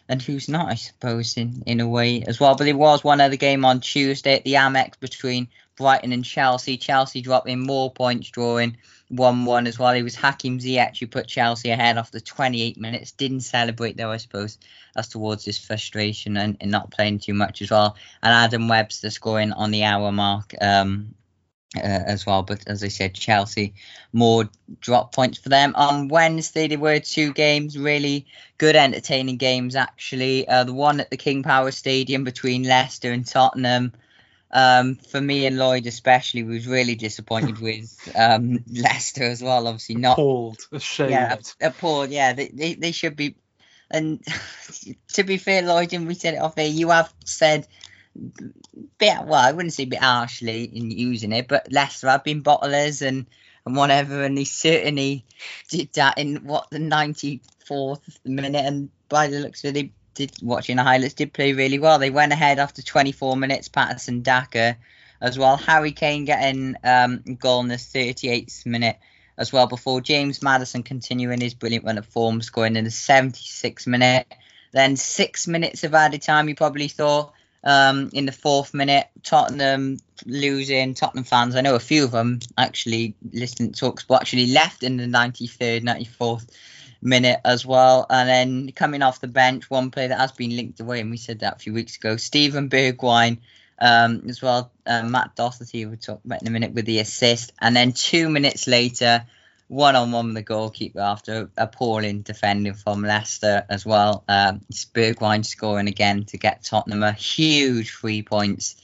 and who's not. I suppose in in a way as well. But there was one other game on Tuesday at the Amex between Brighton and Chelsea. Chelsea dropping more points, drawing one one as well. It was Hakim Ziyech who put Chelsea ahead after twenty-eight minutes. Didn't celebrate though, I suppose. That's towards his frustration and, and not playing too much as well. And Adam Webster scoring on the hour mark um, uh, as well. But as I said, Chelsea, more drop points for them. On Wednesday, there were two games, really good entertaining games actually. Uh, the one at the King Power Stadium between Leicester and Tottenham. Um, for me and Lloyd especially, we was really disappointed with um, Leicester as well. Obviously not appalled, ashamed. Yeah, appalled. Yeah, they, they they should be. And to be fair, Lloyd, and we said it off air, you have said bit. Well, I wouldn't say a bit harshly in using it, but Leicester have been bottlers and and whatever, and they certainly did that in what the ninety-fourth minute. And by the looks of it, they. Did, watching the highlights, did play really well. They went ahead after twenty-four minutes. Patterson Daka as well. Harry Kane getting um goal in the thirty-eighth minute as well, before James Maddison continuing his brilliant run of form, scoring in the seventy-sixth minute. Then six minutes of added time, you probably thought, um in the fourth minute. Tottenham losing. Tottenham fans, I know a few of them actually listening to talks, but actually left in the ninety-third, ninety-fourth minute as well. And then coming off the bench, one player that has been linked away, and we said that a few weeks ago, Stephen Bergwijn um as well. uh, Matt Doherty, we'll talk about in a minute, with the assist. And then two minutes later, one-on-one with the goalkeeper after appalling defending from Leicester as well. um Bergwijn scoring again to get Tottenham a huge three points,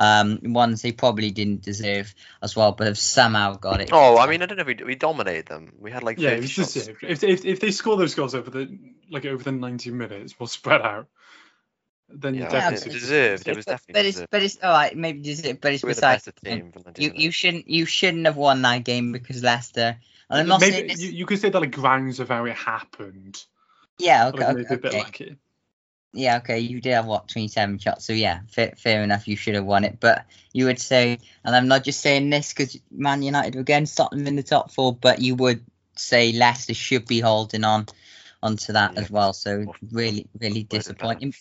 um ones they probably didn't deserve as well, but have somehow got it. Oh, I mean, I don't know if we, we dominated them. We had like yeah, it was shots. Deserved. If, if if they score those goals over the like over the ninety minutes, well spread out, then yeah, you definitely yeah, deserved. It, it was but, definitely but it's deserved. But it's all right, maybe deserved, but it's We're besides the team you, you shouldn't you shouldn't have won that game because Leicester. And I'm not maybe saying this, you, you could say that like grounds of how it happened. Yeah, okay, like, okay, okay. A bit lucky. Yeah, okay, you did have, what, twenty-seven shots, so yeah, fair, fair enough, you should have won it. But you would say, and I'm not just saying this because Man United were again Tottenham in the top four, but you would say Leicester should be holding on onto that yeah. as well, so really, really disappointing.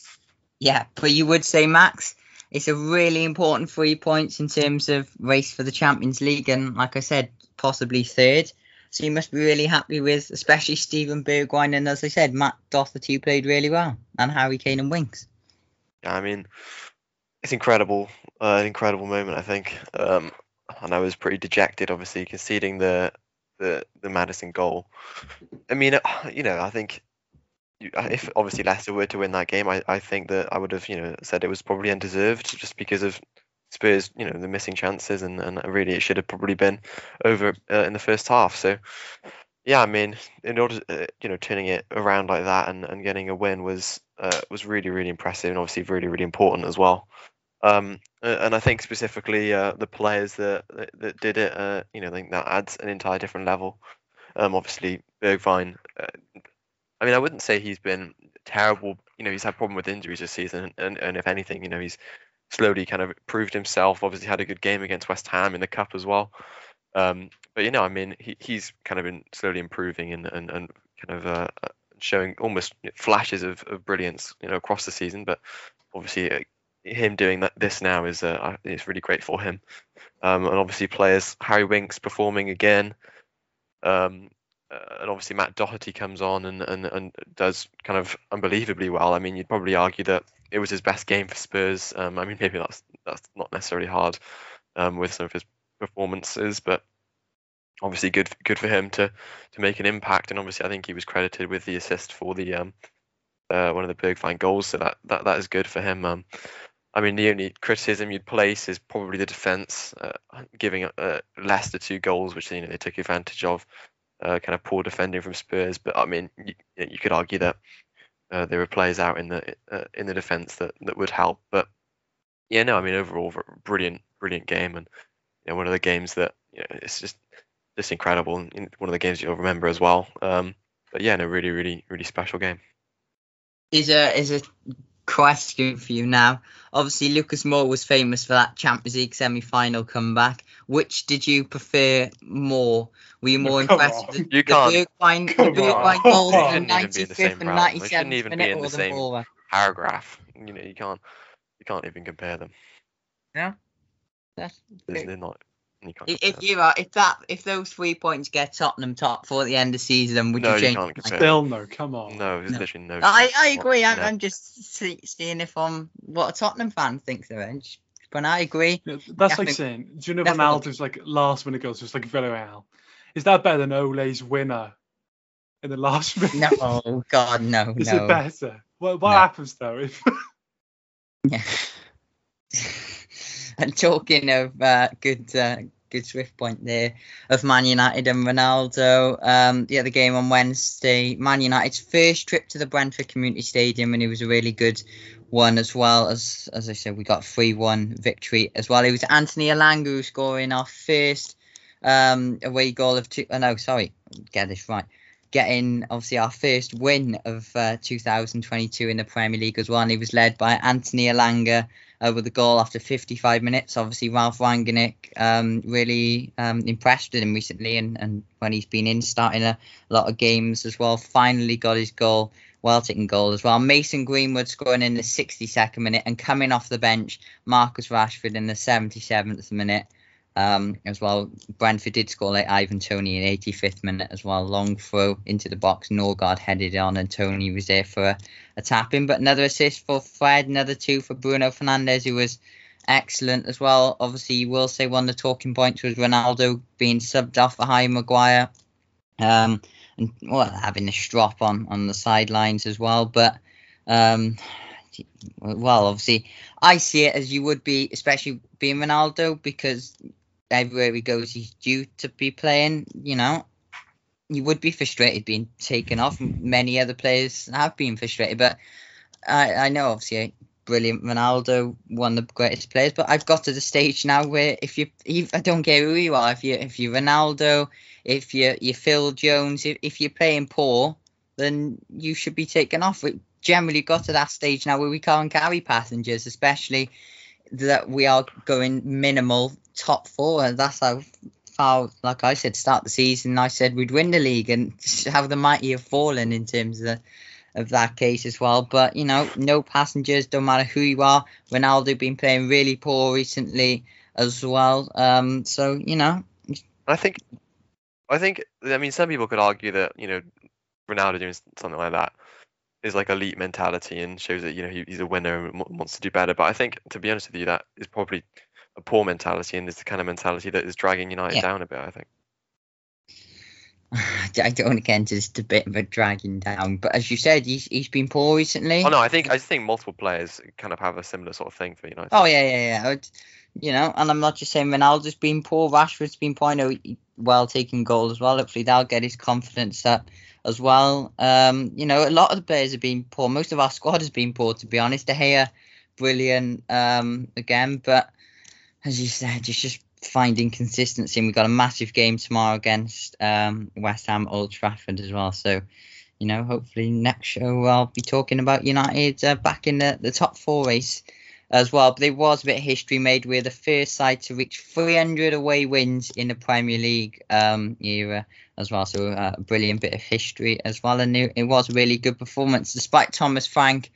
Yeah, but you would say, Max, it's a really important three points in terms of race for the Champions League, and like I said, possibly third. So you must be really happy with, especially Stephen Bergwijn, and as I said, Matt Doherty played really well, and Harry Kane and Winks. Yeah, I mean, it's incredible, uh, an incredible moment, I think. Um, and I was pretty dejected, obviously, conceding the the, the Maddison goal. I mean, you know, I think you, if obviously Leicester were to win that game, I, I think that I would have, you know, said it was probably undeserved just because of Spurs, you know, the missing chances, and, and really it should have probably been over uh, in the first half. So, yeah, I mean, in order, uh, you know, turning it around like that and, and getting a win was uh, was really, really impressive, and obviously really, really important as well. Um, and I think specifically uh, the players that that did it, uh, you know, I think that adds an entire different level. Um, obviously, Bergwijn. Uh, I mean, I wouldn't say he's been terrible. You know, he's had problem with injuries this season, and, and if anything, you know, he's slowly kind of proved himself. Obviously had a good game against West Ham in the Cup as well. Um, but, you know, I mean, he, he's kind of been slowly improving and, and, and kind of uh, showing almost flashes of, of brilliance, you know, across the season. But obviously uh, him doing that this now is uh, it's really great for him. Um, and obviously players, Harry Winks performing again. Um, uh, and obviously Matt Doherty comes on and, and, and does kind of unbelievably well. I mean, you'd probably argue that it was his best game for Spurs. Um, I mean, maybe that's that's not necessarily hard um, with some of his performances, but obviously good good for him to to make an impact. And obviously, I think he was credited with the assist for the um, uh, one of the Bergwijn goals, so that, that that is good for him. Um, I mean, the only criticism you'd place is probably the defence, uh, giving uh, Leicester two goals, which you know they took advantage of, uh, kind of poor defending from Spurs. But I mean, you, you could argue that. Uh, there were players out in the uh, in the defence that, that would help, but yeah, no, I mean overall, brilliant, brilliant game, and you know, one of the games that you know, it's just just incredible, and one of the games you'll remember as well. Um, but yeah, no, really, really, really special game. Is a is a question for you now. Obviously, Lucas Moura was famous for that Champions League semi-final comeback. Which did you prefer more? Were you more oh, impressed with the Bergwijn goals in the ninety-fifth and ninety-seventh minute? They shouldn't even be in the same round. Paragraph. You know, you can't, you can't even compare them. No, that's they're not. You can't if you are, if that, if those three points get Tottenham top four at the end of the season, would no, you change? No, you can't compare. Still no. Come on. No, there's no. literally no. I, I agree. I'm, I'm just see, seeing if I'm what a Tottenham fan thinks of it. But I agree. Yeah, that's definitely, like saying, do you know Ronaldo's like last minute goals just like Villarreal? Is that better than Ole's winner in the last minute? No, oh God, no. Is no. it better? Well, what no. happens though? If yeah. And talking of uh, good, uh, good swift point there of Man United and Ronaldo. Um, the other game on Wednesday, Man United's first trip to the Brentford Community Stadium, and it was a really good one as well. As as I said, we got three one victory as well. It was Anthony Elango scoring our first um, away goal of two. Oh no, sorry, get this right. Getting obviously our first win of uh, two thousand twenty-two in the Premier League as well. And he was led by Anthony Elanga uh, with a goal after fifty-five minutes. Obviously, Ralph Rangnick um, really um, impressed with him recently. And, and when he's been in, starting a lot of games as well, finally got his goal, well-taken goal as well. Mason Greenwood scoring in the sixty-second minute and coming off the bench, Marcus Rashford in the seventy-seventh minute. Um, as well, Brentford did score late. Ivan Toney in eighty-fifth minute as well. Long throw into the box. Norgard headed on and Toney was there for a, a tap-in. But another assist for Fred, another two for Bruno Fernandes, who was excellent as well. Obviously, you will say one of the talking points was Ronaldo being subbed off for Harry Maguire. Um, and well, having a strop on, on the sidelines as well. But... Um, well, obviously, I see it as you would be, especially being Ronaldo, because... everywhere he goes, he's due to be playing, you know. You would be frustrated being taken off. Many other players have been frustrated, but I, I know, obviously, brilliant Ronaldo, one of the greatest players, but I've got to the stage now where if you, if, I don't care who you are, if, you, if you're Ronaldo, if you're, you're Phil Jones, if, if you're playing poor, then you should be taken off. We've generally got to that stage now where we can't carry passengers, especially that we are going minimal top four, and that's how far, like I said, start the season I said we'd win the league, and how the mighty have fallen in terms of, of that case as well. But you know, no passengers, don't matter who you are. Ronaldo been playing really poor recently as well, um so you know, I think I think I mean some people could argue that, you know, Ronaldo doing something like that is like elite mentality and shows that, you know, he, he's a winner and wants to do better. But I think, to be honest with you, that is probably a poor mentality, and it's the kind of mentality that is dragging United yeah. down a bit, I think. I don't want to get into this debate about dragging down, but as you said, he's he's been poor recently. Oh no, I think I think multiple players kind of have a similar sort of thing for United. Oh yeah, yeah, yeah. Would, you know, and I'm not just saying Ronaldo's been poor. Rashford's been poor. No, well-taken goal as well. Hopefully, that'll get his confidence up as well. Um, you know, a lot of the players have been poor. Most of our squad has been poor, to be honest. De Gea, brilliant um, again, but as you said, it's just finding consistency. And we've got a massive game tomorrow against um, West Ham, Old Trafford as well. So, you know, hopefully next show I'll be talking about United uh, back in the, the top four race as well. But there was a bit of history made. We're the first side to reach three hundred away wins in the Premier League um, era as well. So uh, a brilliant bit of history as well. And it, it was a really good performance, despite Thomas Frank.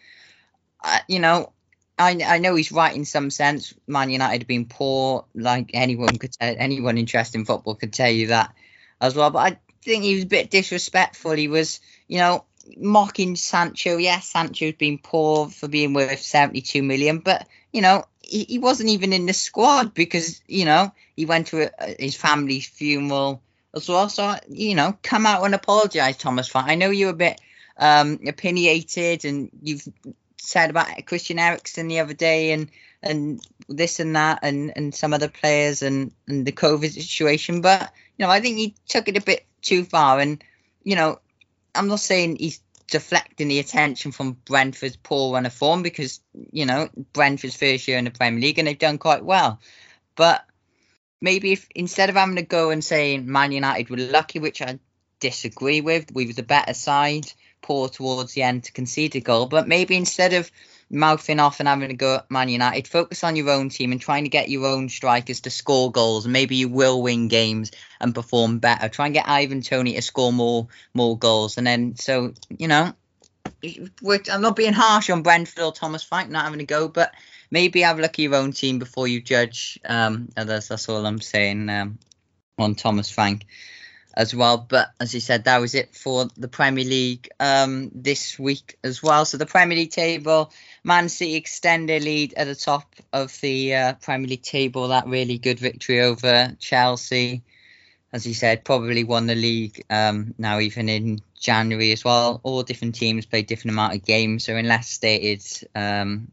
Uh, you know, I, I know he's right in some sense. Man United have been poor, like anyone could, tell, anyone interested in football could tell you that as well. But I think he was a bit disrespectful. He was, you know, mocking Sancho. Yes, Sancho's been poor for being worth seventy-two million, but you know, he, he wasn't even in the squad because, you know, he went to a, his family's funeral as well. So, you know, come out and apologise, Thomas Frank. I know you're a bit um, opinionated, and you've said about Christian Eriksen the other day, and and this and that, and and some other players, and and the COVID situation. But you know, I think he took it a bit too far, and you know, I'm not saying he's deflecting the attention from Brentford's poor run of form, because, you know, Brentford's first year in the Premier League and they've done quite well. But maybe if instead of having to go and saying Man United were lucky, which I disagree with. We were the better side, poor towards the end to concede a goal. But maybe instead of mouthing off and having a go at Man United, focus on your own team and trying to get your own strikers to score goals. Maybe you will win games and perform better. Try and get Ivan Toney to score more more goals. And then, so, you know, I'm not being harsh on Brentford or Thomas Frank not having a go, but maybe have a look at your own team before you judge um, others. That's all I'm saying um, on Thomas Frank as well. But as he said, that was it for the Premier League um, this week as well. So the Premier League table, Man City extend their lead at the top of the uh, Premier League table. That really good victory over Chelsea. As you said, probably won the league um, now even in January as well. All different teams play different amount of games. So unless they it's, um,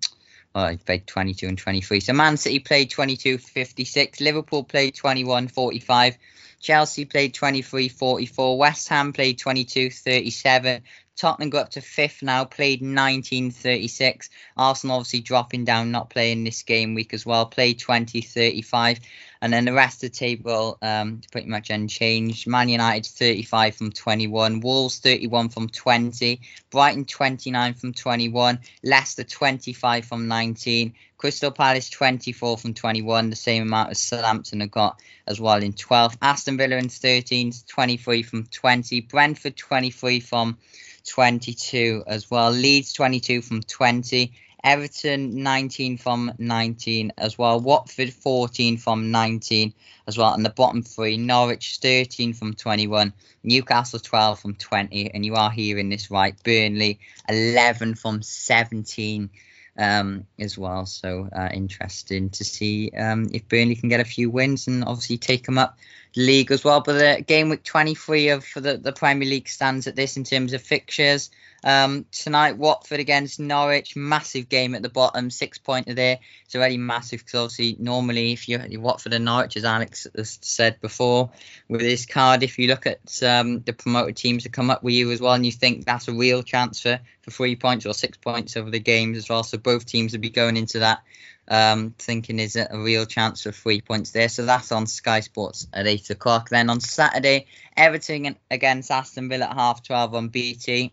well, they played twenty-two and twenty-three. So Man City played twenty-two fifty-six. Liverpool played twenty-one forty-five. Chelsea played twenty-three forty-four. West Ham played twenty-two thirty-seven. Tottenham got up to fifth now, played nineteen thirty-six. Arsenal obviously dropping down, not playing this game week as well, played twenty thirty-five. And then the rest of the table um, pretty much unchanged. Man United thirty-five from twenty-one. Wolves thirty-one from twenty. Brighton twenty-nine from twenty-one. Leicester twenty-five from nineteen. Crystal Palace twenty-four from twenty-one. The same amount as Southampton have got as well in twelfth. Aston Villa in thirteenth, twenty-three from twenty. Brentford twenty-three from twenty-two as well. Leeds twenty-two from twenty. Everton nineteen from nineteen as well. Watford fourteen from nineteen as well. And the bottom three, Norwich thirteen from twenty-one. Newcastle twelve from twenty. And you are hearing this right. Burnley eleven from seventeen um, as well. So uh, interesting to see um, if Burnley can get a few wins and obviously take them up the league as well. But the game week twenty-three of for the, the Premier League stands at this in terms of fixtures. Um, tonight, Watford against Norwich, massive game at the bottom, six-pointer there. It's already massive because obviously normally if you're Watford and Norwich, as Alex has said before, with this card, if you look at um, the promoted teams that come up with you as well and you think that's a real chance for, for three points or six points over the games as well. So both teams would be going into that um, thinking is it a real chance for three points there. So that's on Sky Sports at eight o'clock. Then on Saturday, Everton against Aston Villa at half twelve on B T.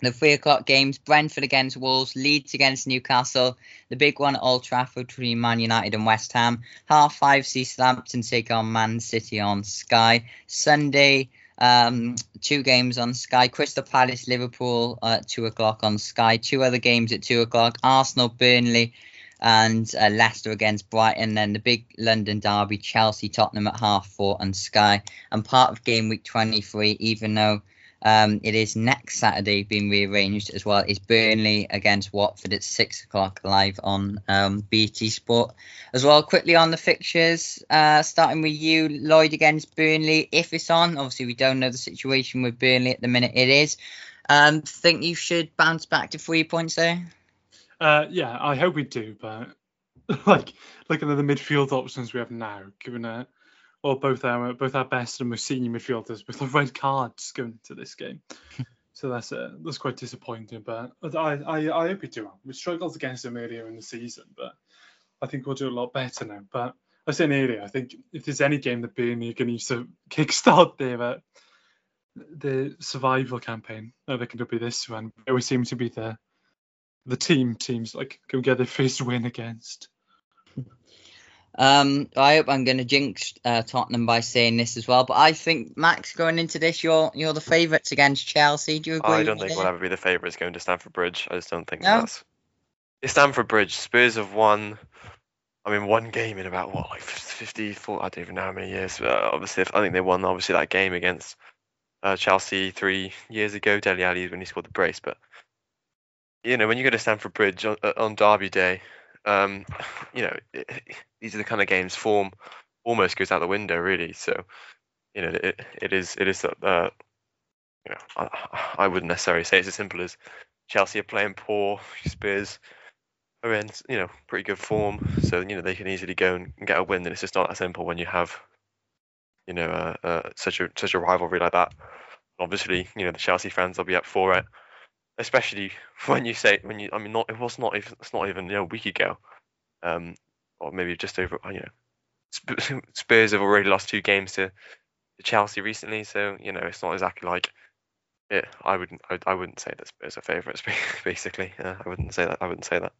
The three o'clock games, Brentford against Wolves, Leeds against Newcastle. The big one at Old Trafford between Man United and West Ham. Half five, see Southampton take on Man City on Sky. Sunday, um, two games on Sky. Crystal Palace, Liverpool at two o'clock on Sky. Two other games at two o'clock. Arsenal, Burnley and uh, Leicester against Brighton. Then the big London derby, Chelsea, Tottenham at half four on Sky. And part of game week twenty-three, even though Um, it is next Saturday being rearranged as well. It's Burnley against Watford at six o'clock live on um, B T Sport as well. Quickly on the fixtures, uh, starting with you, Lloyd against Burnley. If it's on, obviously we don't know the situation with Burnley at the minute. It is. Um, think you should bounce back to three points there? Uh, yeah, I hope we do. But like looking at the midfield options we have now, given that Or both our both our best and most senior midfielders with the red cards going into this game, so that's uh, that's quite disappointing. But I, I I hope we do. We struggled against them earlier in the season, but I think we'll do a lot better now. But I was saying earlier, I think if there's any game that Burnley are going to use to kickstart their uh, the survival campaign, I think it'll be this one. It always seems to be the the team teams like can get their first win against. Um, I hope I'm going to jinx uh, Tottenham by saying this as well, but I think Max going into this, you're you're the favourites against Chelsea. Do you agree? I don't with think it? We'll ever be the favourites going to Stamford Bridge. I just don't think no. that's. It's Stamford Bridge. Spurs have won. I mean, one game in about what, like fifty-four? I don't even know how many years. But obviously, I think they won obviously that game against uh, Chelsea three years ago. Dele Alli when he scored the brace, but you know when you go to Stamford Bridge on, on Derby Day. Um, you know, it, it, these are the kind of games form almost goes out the window, really. So, you know, it it is it is uh, you know, I, I wouldn't necessarily say it's as simple as Chelsea are playing poor, Spurs are in, you know, pretty good form. So, you know, they can easily go and get a win. And it's just not that simple when you have, you know, uh, uh, such a such a rivalry like that. Obviously, you know, the Chelsea fans will be up for it. Especially when you say when you, I mean, not it was not even it's not even you know, a week ago, um, or maybe just over. You know, Spurs have already lost two games to to Chelsea recently, so you know it's not exactly like it. I wouldn't. I, I wouldn't say that Spurs are favourites. Basically, uh, I wouldn't say that. I wouldn't say that.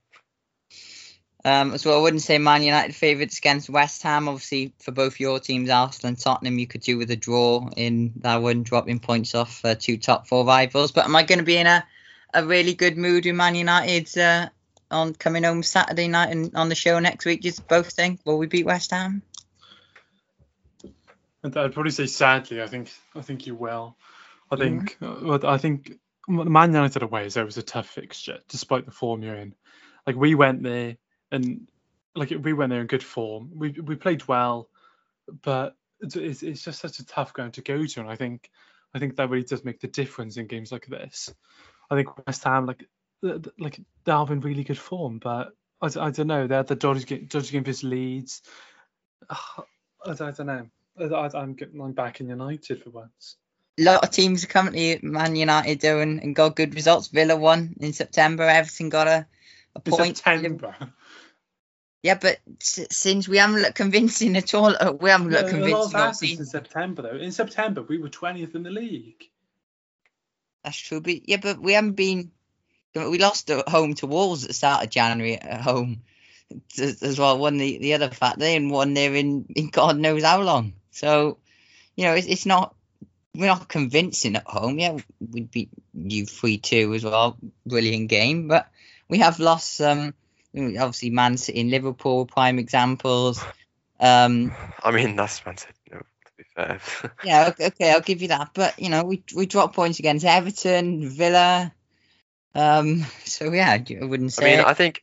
Um, so I wouldn't say Man United favourites against West Ham. Obviously, for both your teams, Arsenal and Tottenham, you could do with a draw in that one, dropping points off for uh, two top four rivals. But am I going to be in a, a really good mood with Man United uh, on coming home Saturday night and on the show next week? You both think, will we beat West Ham? I'd probably say sadly. I think I think you will. I think yeah. I think Man United away is always a tough fixture, despite the form you're in. Like we went there. And like we went there in good form. We we played well, but it's it's just such a tough ground to go to. And I think I think that really does make the difference in games like this. I think West Ham like like they are in really good form, but I, I don't know. They had the dodgy game, dodgy game versus Leeds. Oh, I, I don't know. I, I, I'm getting I'm back in United for once. A lot of teams are currently Man United doing and got good results. Villa won in September. Everton got a, a point. September. Yeah, but since we haven't looked convincing at all, we haven't looked yeah, convincing. A lot of assets in September, though. In September, we were twentieth in the league. That's true, but yeah, but we haven't been. We lost at home to Wolves at the start of January at home, as well. Won the, the other fact they and won there in, in God knows how long. So, you know, it's it's not we're not convincing at home. Yeah, we'd beat you three two as well, brilliant game, but we have lost some. Um, Obviously, Man City and Liverpool, prime examples. Um, I mean, that's Man City, no, to be fair. yeah, okay, okay, I'll give you that. But, you know, we we dropped points against Everton, Villa. Um, so, yeah, I wouldn't say... I mean, it. I think...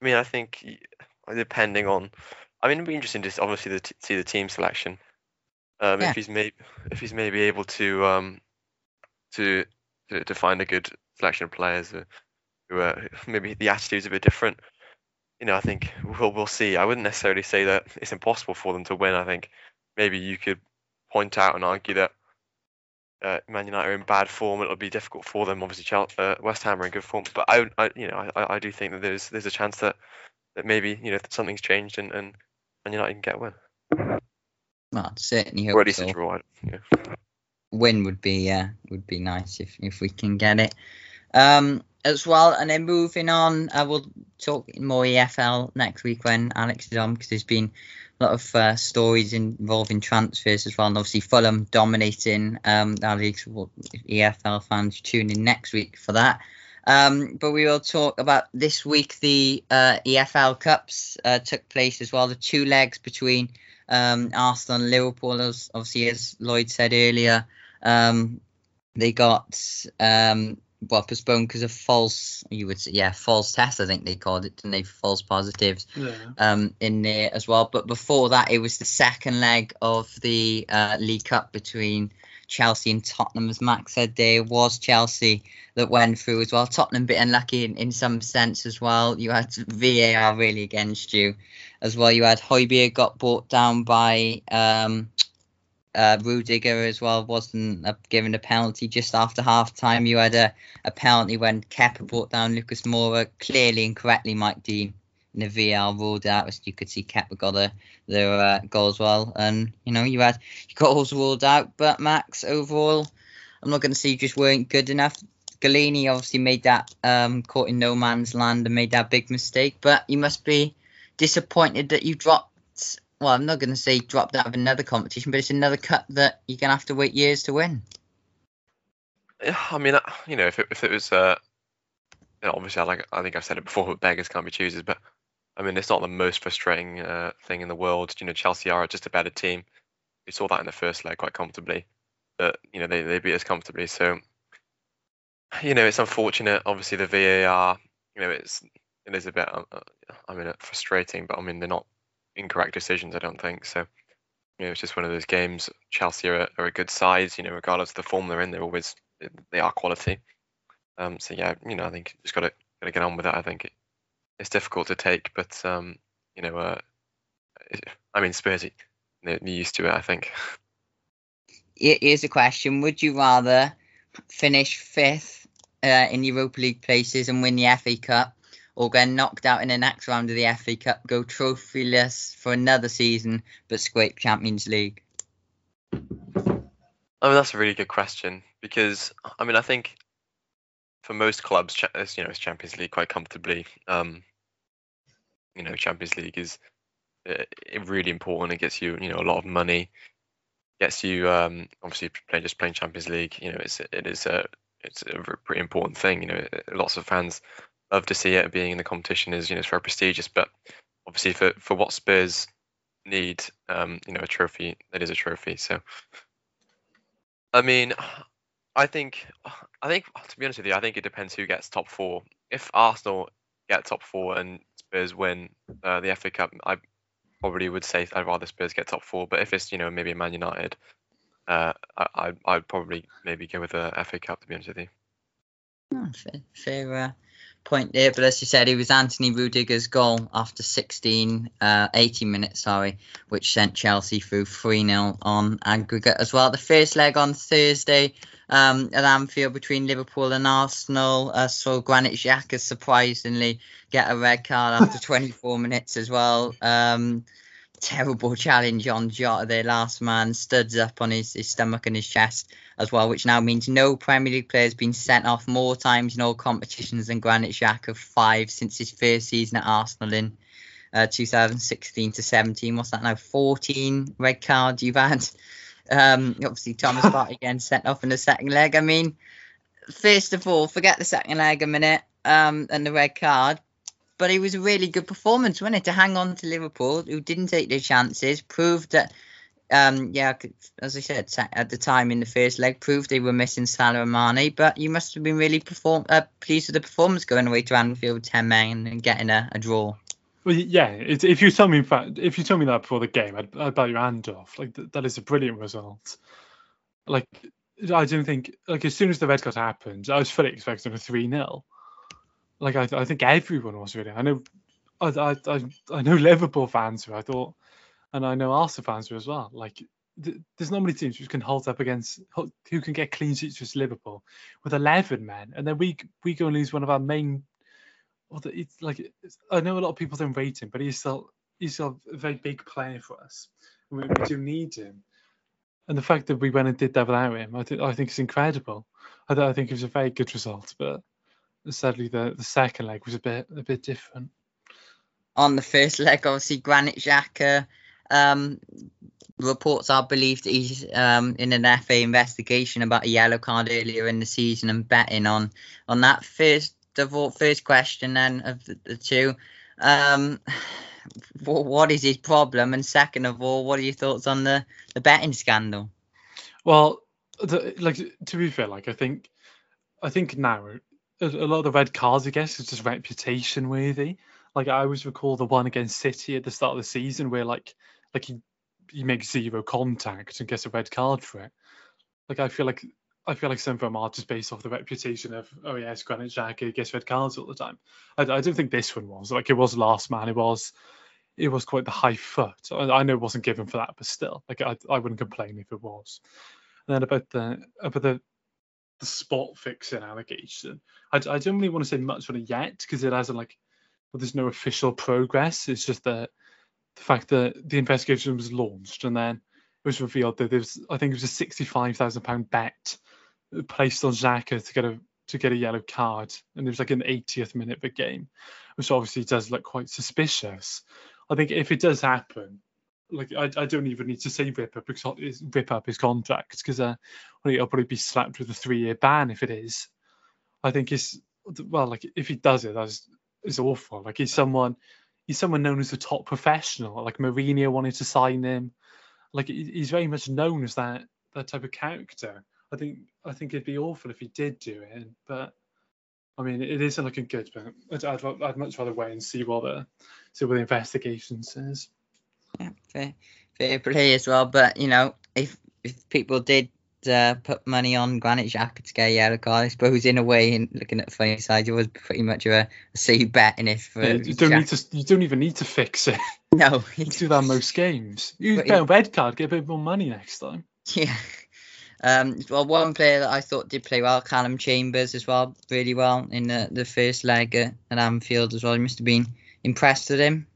I mean, I think, depending on... I mean, it'd be interesting to obviously the t- see the team selection. Um, yeah. If he's maybe if he's maybe able to um to to, to find a good selection of players... Uh, Who uh, maybe the attitude's a bit different. You know, I think we'll we'll see. I wouldn't necessarily say that it's impossible for them to win. I think maybe you could point out and argue that uh, Man United are in bad form. It'll be difficult for them. Obviously, Chelsea, uh, West Ham are in good form. But I, I you know, I, I do think that there's there's a chance that, that maybe you know something's changed and and Man United can get a win. Well, I'd certainly hope or at least so. A draw. Yeah. Win would be yeah, uh, would be nice if if we can get it. Um. As well, and then moving on, I uh, will talk more E F L next week when Alex is on because there's been a lot of uh, stories involving transfers as well, and obviously Fulham dominating um, our league. So E F L fans tune in next week for that. Um, but we will talk about this week. The uh, E F L Cups uh, took place as well. The two legs between um, Arsenal and Liverpool, as obviously as Lloyd said earlier, um, they got. Um, Well, postponed because of false, you would say, yeah, false tests, I think they called it, didn't they? False positives yeah. um, in there as well. But before that, it was the second leg of the uh, League Cup between Chelsea and Tottenham. As Max said, there was Chelsea that went through as well. Tottenham a bit unlucky in, in some sense as well. You had V A R really against you as well. You had Højbjerg got brought down by... Um, Uh, Rudiger as well wasn't uh, given a penalty just after half time. You had a, a penalty when Kepa brought down Lucas Moura clearly and correctly. Mike Dean in the V R ruled out. You could see Kepa got a, their uh, goal as well, and you know you had goals ruled out. But Max, overall, I'm not going to say you just weren't good enough. Galini obviously made that um, caught in no man's land and made that big mistake. But you must be disappointed that you dropped. Well, I'm not going to say dropped out of another competition, but it's another cup that you're going to have to wait years to win. Yeah, I mean, you know, if it, if it was, uh, you know, obviously, I like I think I've said it before, but beggars can't be choosers. But I mean, it's not the most frustrating uh, thing in the world. You know, Chelsea are just a better team. We saw that in the first leg quite comfortably. But you know, they they beat us comfortably. So, you know, it's unfortunate. Obviously, the V A R, you know, it's it is a bit, uh, I mean, frustrating. But I mean, they're not. Incorrect decisions, I don't think. So, you know, it's just one of those games. Chelsea are, are a good side, you know, regardless of the form they're in, they're always, they are quality. Um, so, yeah, you know, I think just got to got to get on with it. I think it, it's difficult to take, but, um, you know, uh, it, I mean, Spurs, they're, they're used to it, I think. Here's a question. Would you rather finish fifth uh, in Europa League places and win the F A Cup? Or get knocked out in the next round of the F A Cup, go trophyless for another season, but scrape Champions League. I mean, that's a really good question because, I mean, I think for most clubs, you know, it's Champions League quite comfortably. Um, you know, Champions League is uh, really important. It gets you, you know, a lot of money. Gets you, um, obviously, play, just playing Champions League. You know, it's it is a it's a pretty important thing. You know, lots of fans love to see it. Being in the competition is, you know, it's very prestigious. But obviously, for for what Spurs need, um, you know, a trophy, that is a trophy. So, I mean, I think, I think to be honest with you, I think it depends who gets top four. If Arsenal get top four and Spurs win uh, the F A Cup, I probably would say I'd rather Spurs get top four. But if it's, you know, maybe a Man United, uh, I, I'd, I'd probably maybe go with the F A Cup, to be honest with you. Oh, fair fair uh, point there. But as you said, it was Anthony Rudiger's goal after sixteen, uh, eighteen minutes, sorry, which sent Chelsea through three nil on aggregate as well. The first leg on Thursday um, at Anfield between Liverpool and Arsenal uh, saw Granit Xhaka surprisingly get a red card after twenty-four minutes as well. Um, terrible challenge on Jota, their last man, studs up on his, his stomach and his chest as well, which now means no Premier League player has been sent off more times in all competitions than Granit Xhaka, five since his first season at Arsenal in uh, two thousand sixteen to seventeen. What's that now? fourteen red cards you've had. Um, obviously, Thomas Partey again sent off in the second leg. I mean, first of all, forget the second leg a minute um, and the red card. But it was a really good performance, wasn't it? To hang on to Liverpool, who didn't take their chances, proved that, um, yeah, as I said at the time in the first leg, proved they were missing Salah and Mane. But you must have been really perform- uh, pleased with the performance going away to Anfield with ten men and getting a, a draw. Well, yeah. It's, if you tell me, in fact, if you told me that before the game, I'd, I'd bat your hand off. Like th- that is a brilliant result. Like I didn't think. Like as soon as the red card happened, I was fully expecting a three nil. Like, I, th- I think everyone was really. I know I, I, I know Liverpool fans who I thought, and I know Arsenal fans who as well. Like, th- there's not many teams who can hold up against, who can get clean sheets with Liverpool with eleven men. And then we we go and lose one of our main, well, it's like, it's, I know a lot of people don't rate him, but he's still, he's still a very big player for us. We, we do need him. And the fact that we went and did that without him, I, th- I think it's incredible. I, th- I think it was a very good result, but... Sadly, the, the second leg was a bit a bit different. On the first leg, obviously, Granit Xhaka um, reports are believed that he's um, in an F A investigation about a yellow card earlier in the season and betting on on that. First of all, first question then of the, the two, um, what, what is his problem? And second of all, what are your thoughts on the, the betting scandal? Well, the, like to be fair, like I think I think now. A lot of the red cards, I guess, is just reputation worthy. Like I always recall the one against City at the start of the season, where like, like he, he makes zero contact and gets a red card for it. Like I feel like I feel like some of them are just based off the reputation of, oh yes, Granit Xhaka gets red cards all the time. I, I don't think this one was. Like it was last man. It was, it was quite the high foot. I, I know it wasn't given for that, but still, like I, I wouldn't complain if it was. And then about the about the. the spot fixing allegation. I, I don't really want to say much on it yet because it hasn't like, well, there's no official progress. It's just the, the fact that the investigation was launched and then it was revealed that there was, I think it was a sixty-five thousand pounds bet placed on Xhaka to get a to get a yellow card, and it was like an eightieth minute of a game, which obviously does look quite suspicious. I think if it does happen, like I, I don't even need to say rip up because rip up his contract because uh, well, he'll probably be slapped with a three-year ban if it is. I think it's well, like if he does it, that's it's awful. Like he's someone, he's someone known as a top professional. Like Mourinho wanted to sign him. Like he's very much known as that that type of character. I think I think it'd be awful if he did do it, but I mean it isn't looking good. But I'd I'd, I'd much rather wait and see what the see what the investigation says. Yeah, fair, fair play as well. But, you know, if if people did uh, put money on Granit Xhaka to get a yellow card, I suppose in a way, in looking at the funny side, it was pretty much a C bet. And if uh, yeah, you don't Xhaka. need to, you don't even need to fix it. No, you do that most games. You get a red card, get a bit more money next time. Yeah. Um, well, one player that I thought did play well, Callum Chambers, as well, really well in the, the first leg at Anfield as well. You must have been impressed with him.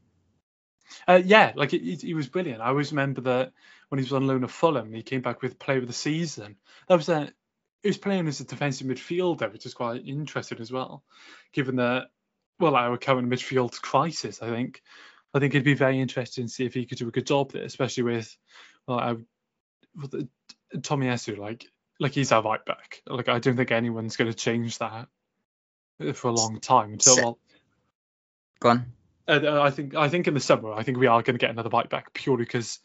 Uh, yeah, like he, he was brilliant. I always remember that when he was on loan at Fulham, he came back with Player of the Season. That was a, he was playing as a defensive midfielder, which is quite interesting as well, given the, well, our current midfield crisis, I think. I think it'd be very interesting to see if he could do a good job there, especially with, well, I, with Tommy Esu, like, like he's our right back. Like, I don't think anyone's going to change that for a long time. Until well, go on. Uh, I think I think in the summer, I think we are going to get another right back purely because,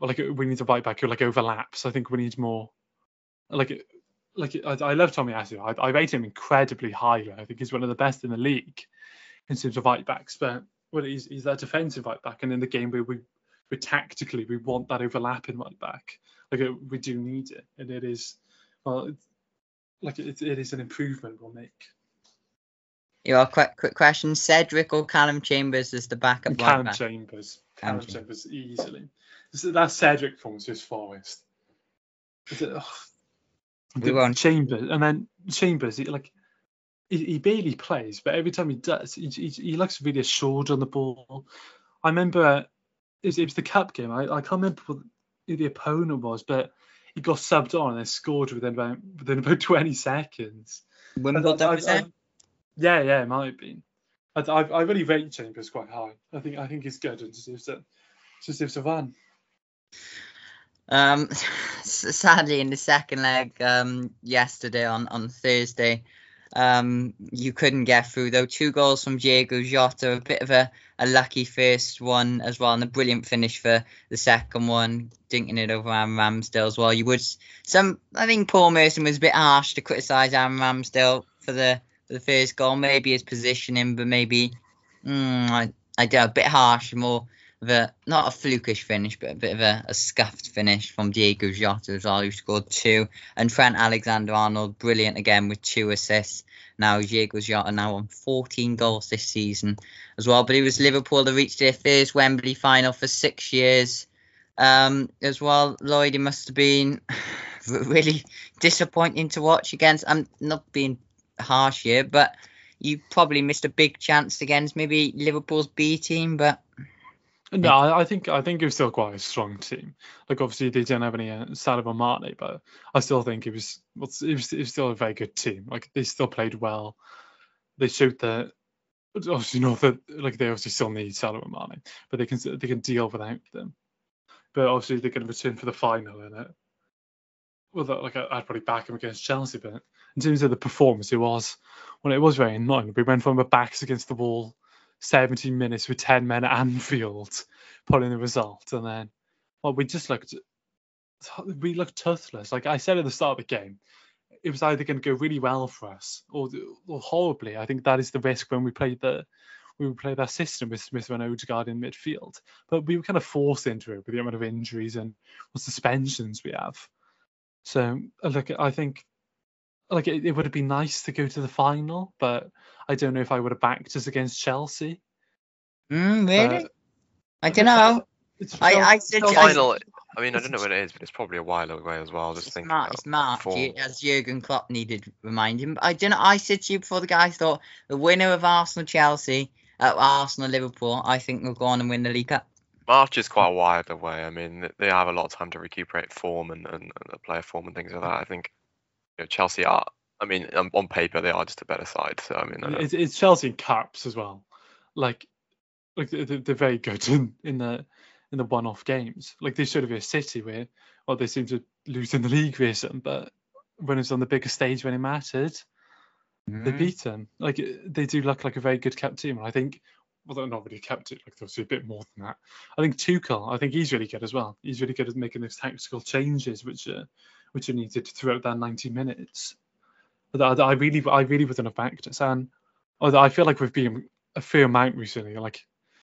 well, like, we need a right back who like overlaps. I think we need more. Like, like I, I love Tommy Asu. I, I rate him incredibly highly. I think he's one of the best in the league in terms of right backs, but. Well, he's, he's that defensive right back, and in the game where we, we tactically we want that overlapping right back, like it, we do need it, and it is, well, it's, like it, it is an improvement we'll make. Your quick quick question: Cedric or Callum Chambers as the backup Callum right Chambers, back? Callum Chambers, Chambers easily. So that's Cedric from Swiss Forest. It, oh, we won. Chambers, and then Chambers, he, like. He, he barely plays, but every time he does, he, he, he looks really assured on the ball. I remember it was, it was the cup game. I, I can't remember what who the opponent was, but he got subbed on and scored within about within about twenty seconds. Wimbledon, was it? Yeah, yeah, it might have been. I, I, I really rate Chambers quite high. I think I think he's good and deserves it. Deserves a run. Um, sadly, in the second leg, um, yesterday on on Thursday. Um, you couldn't get through though. Two goals from Diego Costa, a bit of a, a lucky first one as well, and a brilliant finish for the second one, dinking it over Aaron Ramsdale as well. You would some, I think Paul Merson was a bit harsh to criticise Aaron Ramsdale for the for the first goal. Maybe his positioning, but maybe mm, I I doubt a bit harsh, more of a not a flukish finish, but a bit of a, a scuffed finish from Diego Costa as well, who scored two, and Trent Alexander-Arnold, brilliant again with two assists. Now Diego Costa now on fourteen goals this season as well. But it was Liverpool that reached their first Wembley final for six years um, as well. Lloyd, it must have been really disappointing to watch against. I'm not being harsh here, but you probably missed a big chance against maybe Liverpool's B team, but. No, I think I think it was still quite a strong team. Like obviously they didn't have any uh, Salah or Mane, but I still think it was, it was it was still a very good team. Like they still played well. They showed that obviously not that like they obviously still need Salah and Mane, but they can they can deal without them. But obviously they're going to return for the final, and it well like I'd probably back him against Chelsea, but in terms of the performance, it was well it was very annoying. We went from our backs against the wall. seventeen minutes with ten men at Anfield, pulling the result, and then well, we just looked we looked toothless. Like I said at the start of the game, it was either going to go really well for us or, or horribly. I think that is the risk when we played the we would play that system with Smith and Odegaard in midfield, but we were kind of forced into it with the amount of injuries and well, suspensions we have. So look, I think. Like it, it would have been nice to go to the final, but I don't know if I would have backed us against Chelsea. Mm, really? But, I don't know. It's still, I, I, it's still I, final. I mean, I don't know when it is, but it's probably a while away as well. Just think. It's March, as Jurgen Klopp needed reminding. But I don't know. I said to you before the guys thought the winner of Arsenal Chelsea, uh, Arsenal Liverpool, I think will go on and win the League Cup. March is quite a while away. I mean, they have a lot of time to recuperate form and and, and player form and things like that. I think. Chelsea are, I mean, on paper they are just a better side. So I mean, I it's, it's Chelsea in cups as well. Like, like they're, they're very good in, in the in the one-off games. Like they should have been City where, well, they seem to lose in the league recently, but when it's on the bigger stage when it mattered, mm. they beat them. Like they do look like a very good cup team. And I think, well, they're not really cup team. Like they're a bit more than that. I think Tuchel. I think he's really good as well. He's really good at making those tactical changes, which. Uh, which are needed throughout that ninety minutes. But I, I really, I really wouldn't have backed us. And I feel like we've been a fair amount recently. Like,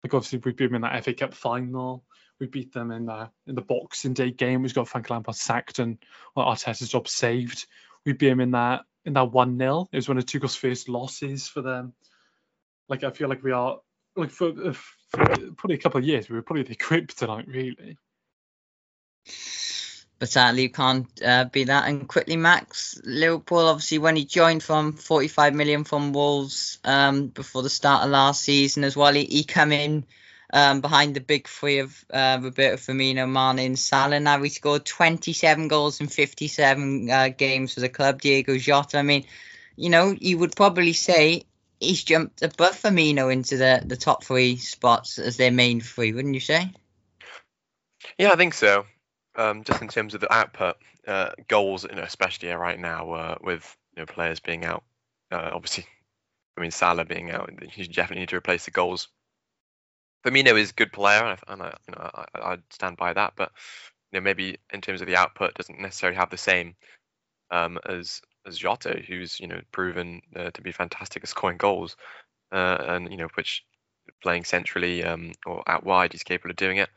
like obviously we beat them in that F A Cup final. We beat them in the in the Boxing Day game, which got Frank Lampard sacked and well, Arteta's job saved. We beat them in that in that one nil. It was one of Tuchel's first losses for them. Like I feel like we are like for, for probably a couple of years we were probably the kryptonite really. But sadly, you can't uh, be that. And quickly, Max, Liverpool, obviously, when he joined from forty-five million from Wolves um, before the start of last season as well, he, he came in um, behind the big three of uh, Roberto Firmino, Mane and Salah. Now he scored twenty-seven goals in fifty-seven uh, games for the club. Diego Jota, I mean, you know, you would probably say he's jumped above Firmino into the, the top three spots as their main three, wouldn't you say? Yeah, I think so. Um, just in terms of the output, uh, goals, you know, especially right now uh, with you know, players being out, uh, obviously, I mean, Salah being out, you definitely need to replace the goals. Firmino is a good player, and, I, and I, you know, I, I stand by that, but you know, maybe in terms of the output, doesn't necessarily have the same um, as as Jota, who's you know proven uh, to be fantastic at scoring goals, uh, and you know which playing centrally um, or out wide, he's capable of doing it.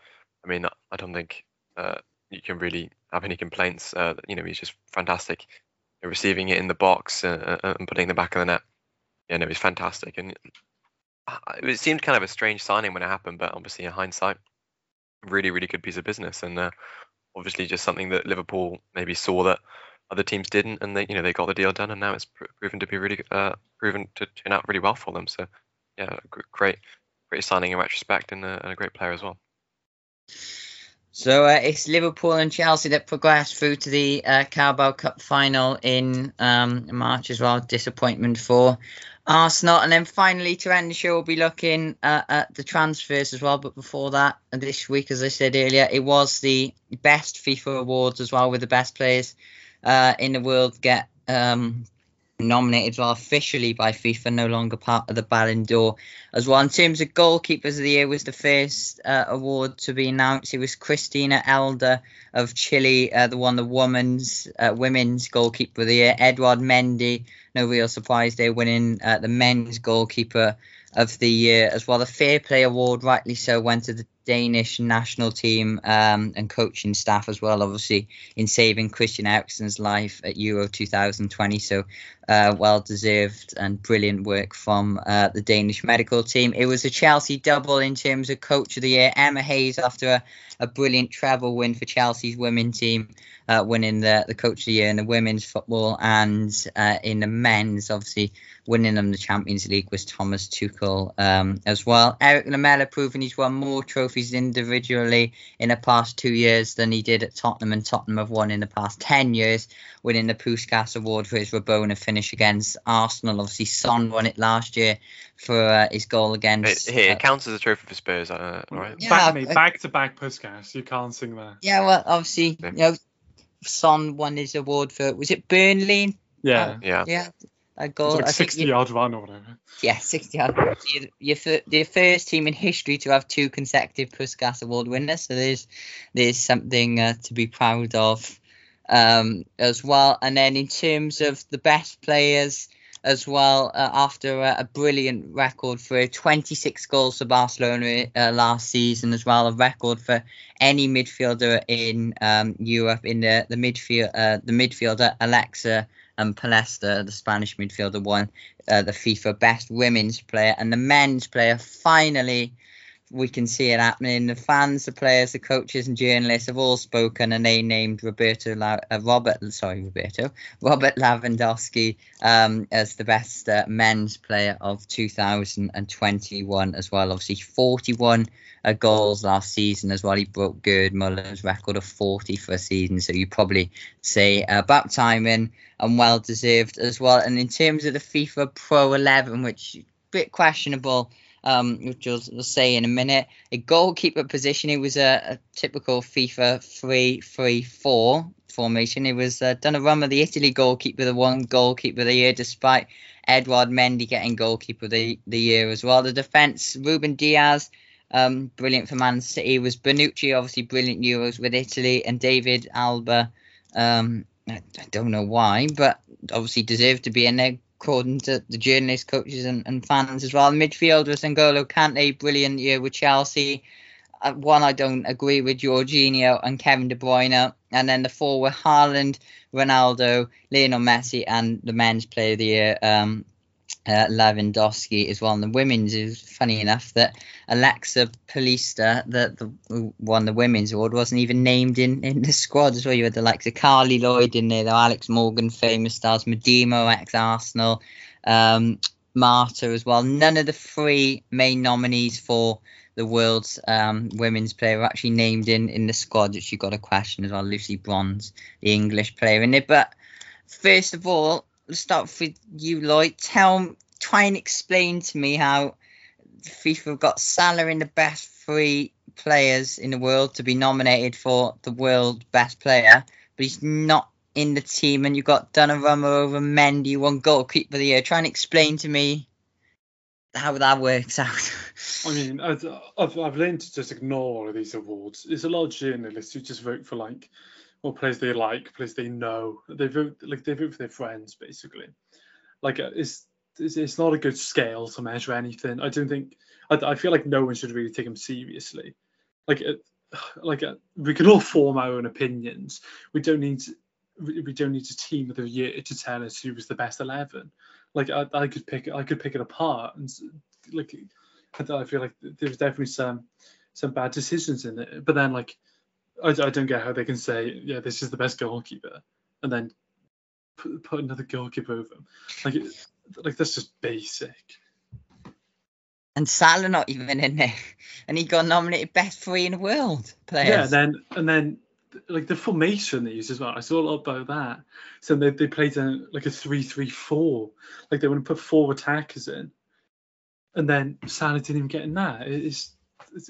I mean, I don't think uh, you can really have any complaints. Uh, you know, he's just fantastic at receiving it in the box uh, and putting it in the back of the net. Yeah, no, he's fantastic, and it seemed kind of a strange signing when it happened, but obviously in hindsight, really, really good piece of business, and uh, obviously just something that Liverpool maybe saw that other teams didn't, and they, you know, they got the deal done, and now it's pr- proven to be really uh, proven to turn out really well for them. So, yeah, great, great signing in retrospect, and, uh, and a great player as well. So uh, it's Liverpool and Chelsea that progressed through to the uh, Carabao Cup final in um, March as well. Disappointment for Arsenal. And then finally, to end the show, we'll be looking uh, at the transfers as well. But before that, this week, as I said earlier, it was the best FIFA awards as well, with the best players uh, in the world get um, nominated as well officially by FIFA, no longer part of the Ballon d'Or as well. In terms of goalkeepers of the year, was the first uh, award to be announced. It was Cristina Elder of Chile, uh, the one the woman's uh, women's goalkeeper of the year. Edouard Mendy, no real surprise, they're winning uh, the men's goalkeeper of the year as well. The Fair Play Award, rightly so, went to the Danish national team um, and coaching staff as well, obviously, in saving Christian Eriksen's life at Euro two thousand twenty. So uh, well-deserved and brilliant work from uh, the Danish medical team. It was a Chelsea double in terms of coach of the year. Emma Hayes, after a, a brilliant treble win for Chelsea's women's team, uh, winning the, the coach of the year in the women's football, and uh, in the men's, obviously, winning them the Champions League was Thomas Tuchel um, as well. Eric Lamela proving he's won more trophies individually in the past two years than he did at Tottenham, and Tottenham have won in the past ten years, winning the Puskas Award for his Rabona finish against Arsenal. Obviously, Son won it last year for uh, his goal against... It, here, uh, it counts as a trophy for Spurs, uh, right? Yeah, back, mate, uh, back-to-back Puskas, you can't sing that. Yeah, well, obviously, yeah. You know, Son won his award for, was it Burnley? Yeah. Uh, yeah. Yeah. A goal. It's like sixty-yard run or whatever. Yeah, sixty-yard run. You're, you're the first team in history to have two consecutive Puskas Award winners, so there's there's something uh, to be proud of um, as well. And then in terms of the best players as well, uh, after a, a brilliant record for twenty-six goals for Barcelona uh, last season as well, a record for any midfielder in um, Europe, in the the midfield uh, the midfielder Alexa and Palestra, the Spanish midfielder, won uh, the FIFA Best Women's Player. And the men's player, finally, we can see it happening. The fans, the players, the coaches and journalists have all spoken, and they named Roberto, La- uh, Robert, sorry, Roberto, Robert Lewandowski um, as the best uh, men's player of two thousand twenty-one as well. Obviously, forty-one uh, goals last season as well. He broke Gerd Muller's record of forty for a season. So you probably say uh, about timing, and well-deserved as well. And in terms of the FIFA Pro eleven, which is a bit questionable, um, which I'll, I'll say in a minute, a goalkeeper position, it was a, a typical FIFA three three four formation. It was uh, Donnarumma, the Italy goalkeeper, the one goalkeeper of the year, despite Edouard Mendy getting goalkeeper of the, the year as well. The defence, Ruben Diaz, um, brilliant for Man City, was Bonucci, obviously brilliant Euros with Italy, and David Alba, um, I don't know why, but obviously deserved to be in there, according to the journalists, coaches and, and fans as well. Midfield was N'Golo Kante, brilliant year with Chelsea. Uh, one I don't agree with, Jorginho and Kevin De Bruyne. And then the four were Haaland, Ronaldo, Lionel Messi, and the men's player of the year, um, uh, Lewandowski as well. And the women's is funny enough that Alexa Palestra, the, the who won the women's award, wasn't even named in, in the squad as well. You had the likes of Carly Lloyd in there, though, Alex Morgan, famous stars, Medimo, ex-Arsenal, um, Marta as well. None of the three main nominees for the world's um, women's player actually named in, in the squad, that she got a question as well, Lucy Bronze, the English player in it. But first of all, let's start with you, Lloyd. Tell, try and explain to me how FIFA got Salah in the best three players in the world to be nominated for the world best player, but he's not in the team, and you've got Donnarumma over Mendy, one goalkeeper of the year. Try and explain to me how that works out. I mean, I've, I've learned to just ignore all of these awards. There's a lot of journalists who just vote for, like, or players they like, players they know. They vote, like, they vote for their friends, basically. Like, it's it's, it's not a good scale to measure anything. I don't think, I, I feel like no one should really take them seriously. Like, like we can all form our own opinions. We don't need to, we don't need a team of the year to tell us who was the best eleven. Like I, I could pick, I could pick it apart, and like I feel like there was definitely some some bad decisions in it. But then, like, I, I don't get how they can say, yeah, this is the best goalkeeper, and then put, put another goalkeeper over him. Like, like that's just basic. And Salah not even in there, and he got nominated best three in the world players. Yeah, and then and then. Like the formation they used as well, I saw a lot about that. So they they played in like a three three four. Like they wouldn't put four attackers in, and then Salah didn't even get in that. It, it's,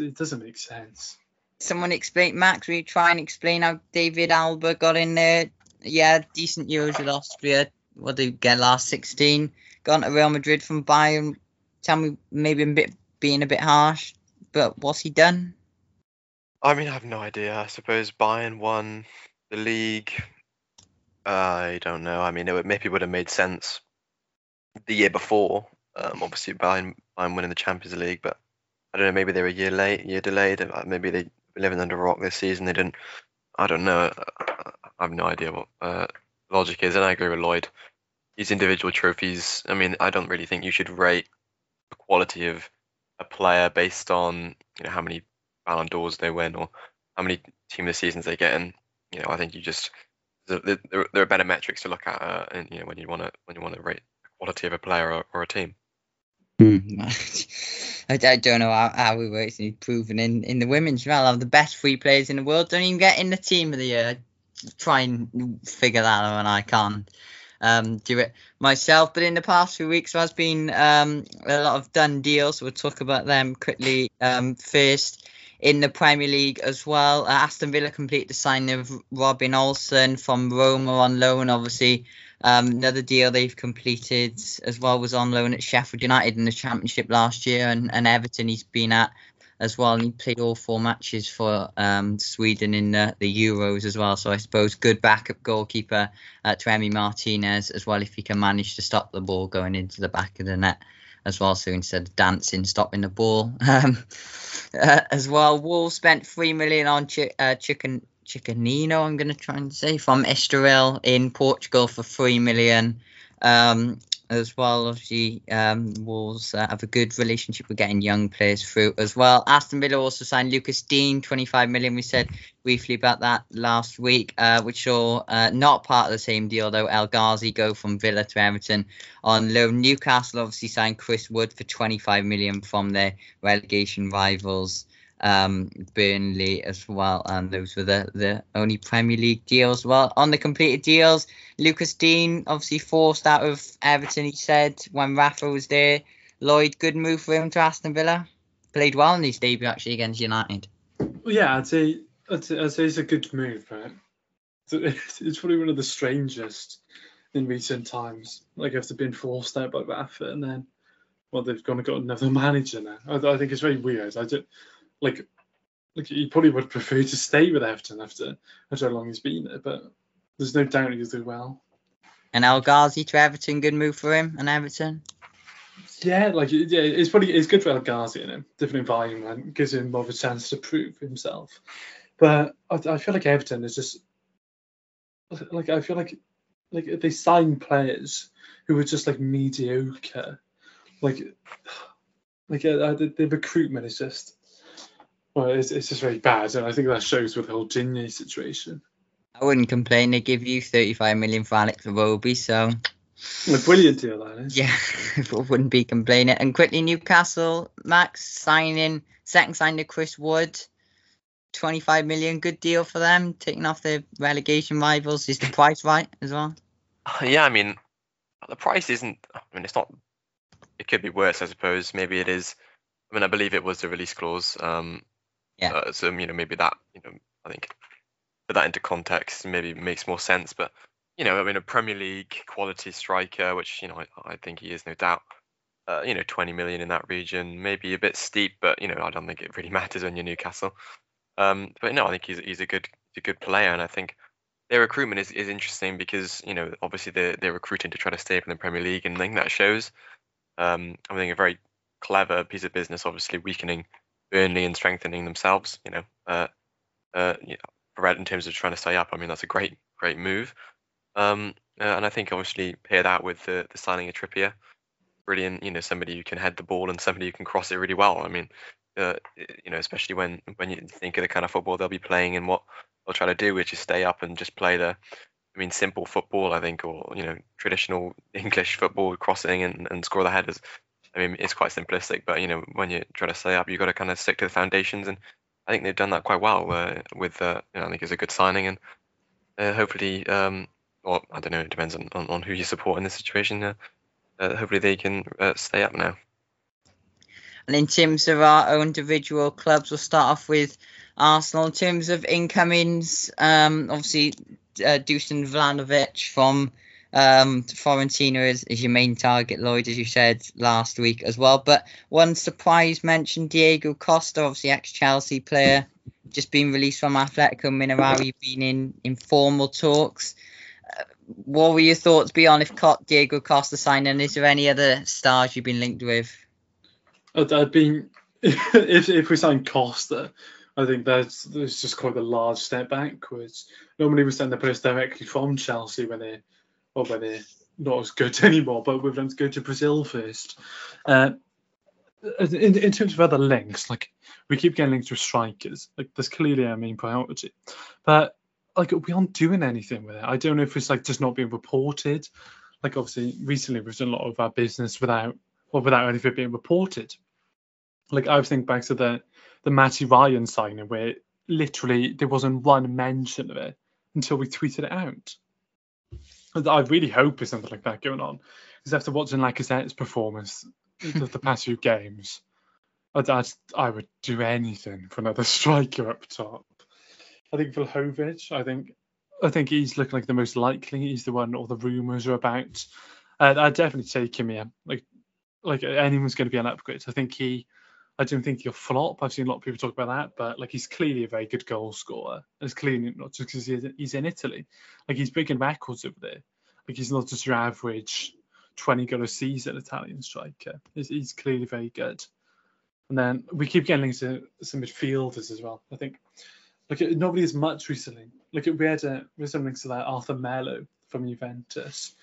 it doesn't make sense. Someone explain, Max. We try and explain how David Alba got in there. Yeah, decent Euros with Austria. What did he get last? sixteen. Gone to Real Madrid from Bayern. Tell me, maybe a bit being a bit harsh, but what's he done? I mean, I have no idea. I suppose Bayern won the league. Uh, I don't know. I mean, it would, maybe would have made sense the year before. Um, obviously, Bayern, Bayern winning the Champions League, but I don't know. Maybe they were a year late, year delayed. Maybe they were living under a rock this season. They didn't. I don't know. I have no idea what uh, logic is. And I agree with Lloyd. These individual trophies, I mean, I don't really think you should rate the quality of a player based on, you know, how many Ballon d'Ors they win or how many team of the seasons they get in. You know, I think you just there, there are better metrics to look at, uh, and you know, when you want to when you want to rate the quality of a player or, or a team. Hmm. I, I don't know how, how we work. It's proven in in the women's round. Well, the best three players in the world don't even get in the team of the year. I try and figure that out, and I can't um do it myself. But in the past few weeks, there's been um a lot of done deals. We'll talk about them quickly. Um, first. In the Premier League as well, uh, Aston Villa complete the signing of Robin Olsen from Roma on loan. Obviously, um, another deal they've completed as well was on loan at Sheffield United in the Championship last year, and, and Everton he's been at as well. And he played all four matches for um, Sweden in the, the Euros as well. So I suppose good backup goalkeeper uh, to Emi Martinez as well, if he can manage to stop the ball going into the back of the net as well, so instead of dancing, stopping the ball. Um, uh, as well, Wolves spent three million pounds on Ch- uh, Chicken Chickenino, I'm going to try and say, from Estoril in Portugal for three million pounds. Um, as well, obviously, um, Wolves uh, have a good relationship with getting young players through as well. Aston Villa also signed Lucas Dean, twenty-five million pounds. We said briefly about that last week, uh, which saw uh, not part of the same deal, though, El Ghazi go from Villa to Everton on loan. Newcastle obviously signed Chris Wood for twenty-five million pounds from their relegation rivals, um, Burnley as well. And those were the, the only Premier League deals. Well, on the completed deals, Lucas Dean obviously forced out of Everton, he said, when Rafa was there. Lloyd, good move for him to Aston Villa. Played well in his debut, actually, against United. Well, yeah, I'd say... I'd say it's a good move, but it's probably one of the strangest in recent times. Like, after being forced out by Rafa, and then, well, they've gone and got another manager now. I, I think it's very weird. I don't, like, like he probably would prefer to stay with Everton after, after how long he's been there, but there's no doubt he'll do well. And El Ghazi to Everton, good move for him and Everton. Yeah, like yeah, it's probably it's good for El Ghazi in him. Different environment gives him more of a chance to prove himself. But I, I feel like Everton is just like I feel like like they sign players who are just like mediocre, like like uh, the, the recruitment is just well, it's it's just very bad, and I think that shows with the whole Gignac situation. I wouldn't complain. They give you thirty-five million for Alex Iwobi, so A brilliant deal, that is. Yeah, wouldn't be complaining. And quickly, Newcastle, Max signing, second signing to Chris Wood, twenty-five million, good deal for them, taking off their relegation rivals. Is the price right as well? Yeah, I mean, the price isn't, I mean, it's not, it could be worse, I suppose. Maybe it is. I mean, I believe it was the release clause. Um, yeah. Uh, so, you know, maybe that, you know, I think put that into context maybe makes more sense. But, you know, I mean, a Premier League quality striker, which, you know, I, I think he is, no doubt, uh, you know, twenty million in that region, maybe a bit steep, but, you know, I don't think it really matters when you're Newcastle. Um, but no, I think he's he's a good a good player, and I think their recruitment is, is interesting because, you know, obviously they're, they're recruiting to try to stay up in the Premier League, and I think that shows. Um, I think a very clever piece of business, obviously weakening Burnley and strengthening themselves, you know, uh, uh, you know, in terms of trying to stay up. I mean, that's a great, great move. Um, uh, and I think obviously pair that with the, the signing of Trippier, brilliant, you know, somebody who can head the ball and somebody who can cross it really well. I mean, uh, you know, especially when, when you think of the kind of football they'll be playing and what they'll try to do, which is stay up and just play the, I mean, simple football, I think, or, you know, traditional English football, crossing and, and score the headers. I mean, it's quite simplistic, but, you know, when you try to stay up, you've got to kind of stick to the foundations. And I think they've done that quite well uh, with, uh, you know, I think it's a good signing. And uh, hopefully, um, or I don't know, it depends on, on, on who you support in this situation. Uh, uh, hopefully they can uh, stay up now. And in terms of our own individual clubs, we'll start off with Arsenal. In terms of incomings, um, obviously, uh, Dusan Vlahovic from um, Fiorentina is, is your main target, Lloyd, as you said last week as well. But one surprise mention, Diego Costa, obviously ex-Chelsea player, just been released from Atletico Mineirao, been in informal talks. Uh, what were your thoughts beyond if Diego Costa signed, and is there any other stars you've been linked with? I've been, if if we sign Costa, I think that's there's just quite a large step backwards. Normally we send the players directly from Chelsea when they, or when they're not as good anymore, but we've done to go to Brazil first. Uh, in in terms of other links, like we keep getting links with strikers. Like that's clearly our main priority, but like we aren't doing anything with it. I don't know if it's like just not being reported. Like obviously recently we've done a lot of our business without, or without anything being reported. Like I was thinking back to the the Matty Ryan signing, where literally there wasn't one mention of it until we tweeted it out. And I really hope there's something like that going on, because after watching Lacazette's performance of the past few games, I'd, I'd, I would do anything for another striker up top. I think Vlahovic, I think I think he's looking like the most likely. He's the one all the rumours are about. Uh, I'd definitely take him here. Like like anyone's going to be an upgrade. I think he. I don't think he'll flop. I've seen a lot of people talk about that, but like he's clearly a very good goal scorer. And it's clearly not just because he's in Italy. Like he's breaking records over there. Like he's not just your average twenty goal a season Italian striker. He's, he's clearly very good. And then we keep getting links to some midfielders as well. I think like nobody as much recently. Like we had a, we had some links to that Arthur Melo from Juventus.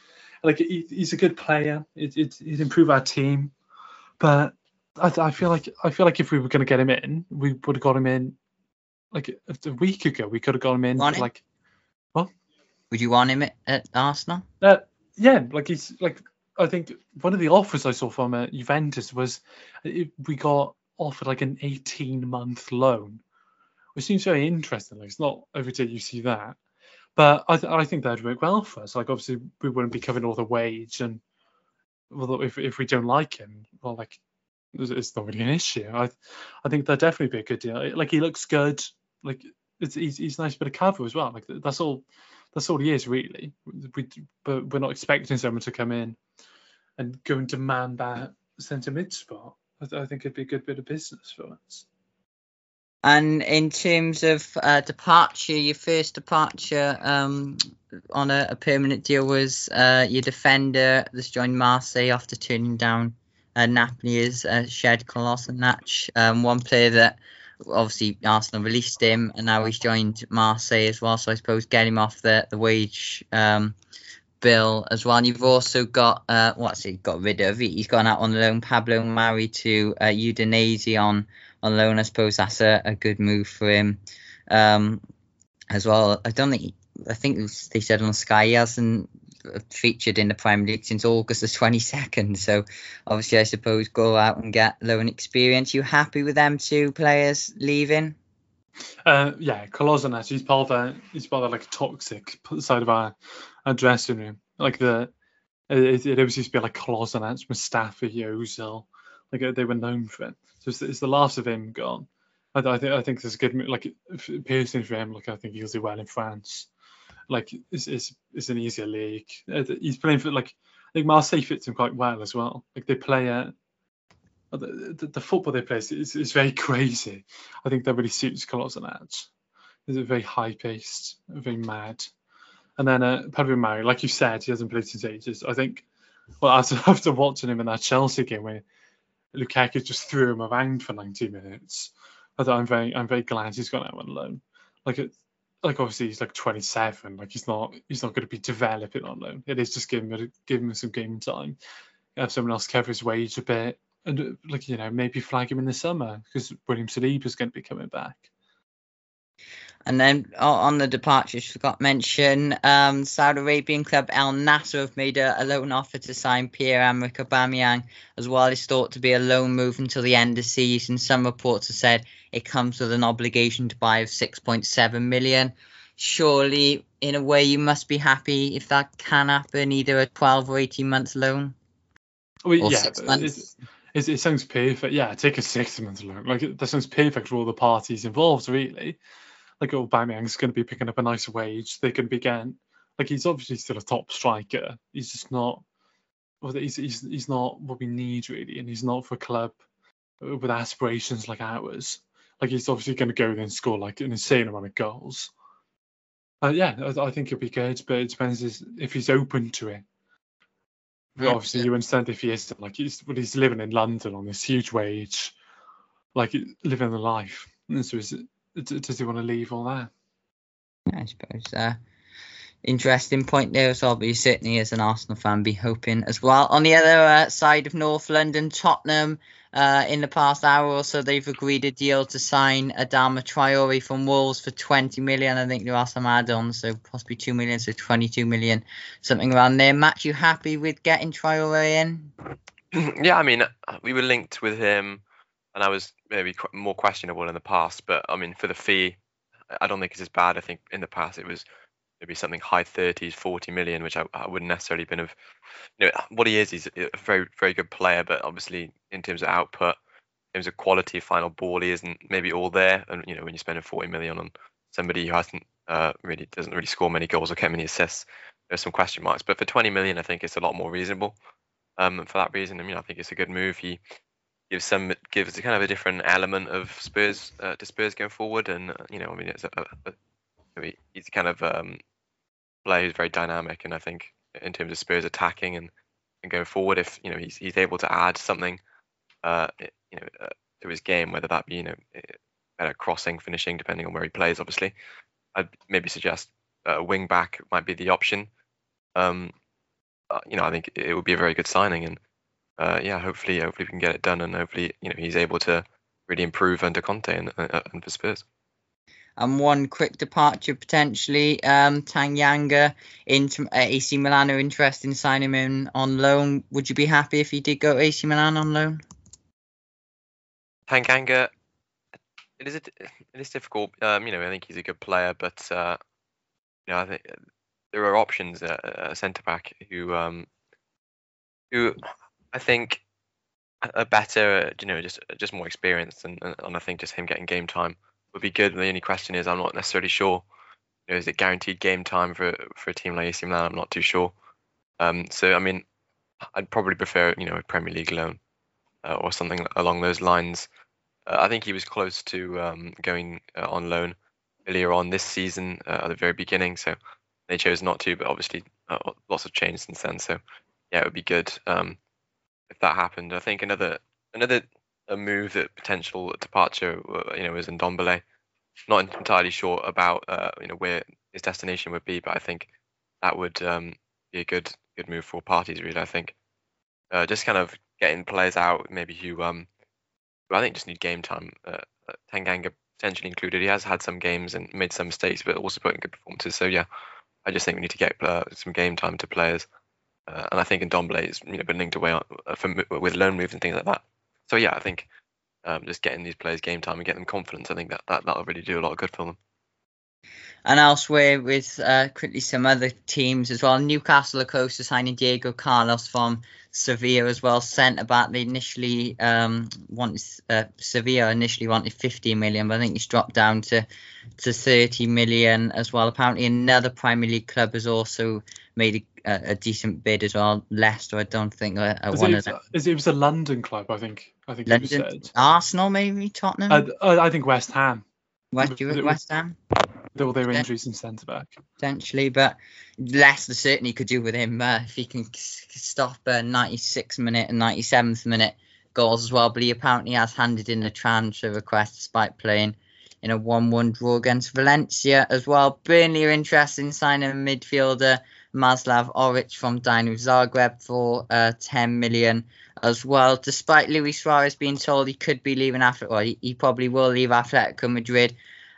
Like he, he's a good player. It, it, it'd improve our team, but. I, I feel like I feel like if we were going to get him in, we would have got him in like a week ago. We could have got him in for like, what? Would you want him at, at Arsenal? Uh, yeah, like he's like I think one of the offers I saw from uh, Juventus was it, we got offered like an eighteen month loan, which seems very interesting. Like it's not every day you see that, but I th- I think that'd work well for us. Like obviously we wouldn't be covering all the wage, and well, if if we don't like him, well like. It's not really an issue. I, I think that'd definitely be a good deal. Like he looks good. Like it's he's, he's a nice bit of cover as well. Like that's all, that's all he is really. We, but we're not expecting someone to come in and go and demand that centre mid spot. I, th- I think it'd be a good bit of business for us. And in terms of uh, departure, your first departure um, on a, a permanent deal was uh, your defender that's joined Marseille after turning down. Uh, Napoli is uh, Shed Kolasinac, um, one player that obviously Arsenal released him, and now he's joined Marseille as well. So I suppose get him off the the wage um, bill as well. And you've also got uh, what's he got rid of? He's gone out on loan. Pablo Mari to uh, Udinese on on loan. I suppose that's a, a good move for him um, as well. I don't think he, I think they said on Sky he hasn't featured in the Premier League since August the twenty-second. So obviously, I suppose, go out and get loan experience. You happy with them two players leaving? Uh, yeah, Kolasinac, he's part of a, he's part of like a toxic side of our, our dressing room. Like the it, it always used to be like Kolasinac, Mustafi, Ozil. Like they were known for it. So it's, it's the last of him gone. I, I think I think there's a good like piercing for him. Like I think he'll do well in France. Like it's it's, it's an easier league. He's playing for like I think Marseille fits him quite well as well. Like they play a. The, the, the football they play is, is, is very crazy. I think that really suits Kolasinac. It's very high-paced, very mad. And then uh, Pedro Mari, like you said, he hasn't played since ages. I think, well, after, after watching him in that Chelsea game where Lukaku just threw him around for ninety minutes, I thought I'm very, I'm very glad he's gone out on loan. Like, it, like obviously he's like twenty-seven. Like he's not, he's not going to be developing on loan. It is just giving him, giving him some game time. Have someone else cover his wage a bit. And, like, you know, maybe flag him in the summer because William Saliba is going to be coming back. And then on the departures, forgot to mention, um, Saudi Arabian club Al Nassr have made a, a loan offer to sign Pierre-Emerick Aubameyang as well. It's thought to be a loan move until the end of season. Some reports have said it comes with an obligation to buy of six point seven million. Surely, in a way, you must be happy if that can happen, either a twelve or eighteen month loan well, or yeah, six months. It, it sounds perfect. Yeah, take a six-month loan. Like, that sounds perfect for all the parties involved, really. Like, Aubameyang's going to be picking up a nice wage. They can be getting... Like, he's obviously still a top striker. He's just not... Well, he's, he's, he's not what we need, really. And he's not for a club with aspirations like ours. Like, he's obviously going to go there and score, like, an insane amount of goals. Uh, yeah, I, I think it'll be good, but it depends if he's open to it. But obviously, you understand if he is like he's, well, he's living in London on this huge wage, like living the life. And so, is it, does he want to leave all that? I suppose. Uh, interesting point there as well. But you certainly, as an Arsenal fan, be hoping as well. On the other uh, side of North London, Tottenham, uh, in the past hour or so, they've agreed a deal to sign Adama Traore from Wolves for twenty million. I think there are some add-ons, so possibly two million, so twenty-two million, something around there. Matt, you happy with getting Traore in? Yeah, I mean, we were linked with him, and I was maybe more questionable in the past, but I mean, for the fee, I don't think it's as bad. I think in the past it was maybe something high thirties, forty million, which I, I wouldn't necessarily been of. You know, what he is, he's a very, very good player, but obviously in terms of output, in terms of quality, final ball, he isn't maybe all there. And you know, when you're spending forty million on somebody who hasn't uh, really doesn't really score many goals or get many assists, there's some question marks. But for twenty million, I think it's a lot more reasonable. Um, and for that reason, I mean, I think it's a good move. He gives some gives kind of a different element of Spurs uh, to Spurs going forward, and you know, I mean, it's a, a, a he's kind of um. player who's very dynamic, and I think in terms of Spurs attacking and, and going forward, if you know he's he's able to add something, uh, you know, uh, to his game, whether that be you know better crossing, finishing, depending on where he plays. Obviously, I'd maybe suggest a uh, wing back might be the option. Um, uh, you know, I think it would be a very good signing, and uh, yeah, hopefully, hopefully we can get it done, and hopefully, you know, he's able to really improve under Conte and, uh, and for Spurs. And one quick departure potentially, um, Tanyanga, into A C Milan are interested in signing him on loan. Would you be happy if he did go to A C Milan on loan? Tanyanga, it is a, it is difficult. Um, you know, I think he's a good player, but uh, you know, I think there are options at uh, centre back who, um, who I think are better. Uh, you know, just just more experienced, and, and I think just him getting game time would be good. The only question is, I'm not necessarily sure. You know, is it guaranteed game time for for a team like A C Milan? I'm not too sure. Um, so I mean, I'd probably prefer you know a Premier League loan uh, or something along those lines. Uh, I think he was close to um, going uh, on loan earlier on this season uh, at the very beginning. So they chose not to, but obviously uh, lots of change since then. So yeah, it would be good um, if that happened. I think another another. a move that potential departure, you know, is in Ndombele. Not entirely sure about, uh, you know, where his destination would be, but I think that would um, be a good, good move for parties. Really, I think uh, just kind of getting players out, maybe who, um, who I think just need game time. Uh, Tanganga potentially included. He has had some games and made some mistakes, but also put in good performances. So yeah, I just think we need to get uh, some game time to players. Uh, and I think in Ndombele it's you know, been linked away on, from, with loan moves and things like that. So yeah, I think um, just getting these players game time and getting them confidence, I think that, that, that'll really do a lot of good for them. And elsewhere with uh, quickly some other teams as well. Newcastle are close to signing Diego Carlos from Sevilla as well. Centre-back, they initially um, wanted, uh, Sevilla initially wanted fifty million, but I think he's dropped down to, to thirty million as well. Apparently another Premier League club has also made a, a decent bid as well. Leicester, I don't think, uh, one of them. It was a London club, I think. I think London, you said. Arsenal, maybe, Tottenham? Uh, I think West Ham. West, West Ham? All their injuries in centre back, potentially, but Leicester certainly could do with him uh, if he can c- stop a uh, ninety-sixth minute and ninety-seventh minute goals as well. But he apparently has handed in a transfer request despite playing in a one-one draw against Valencia as well. Burnley are interested in signing midfielder Maslav Oric from Dinamo Zagreb for uh, ten million as well. Despite Luis Suarez being told he could be leaving Atletico, well, he, he probably will leave Atletico Madrid.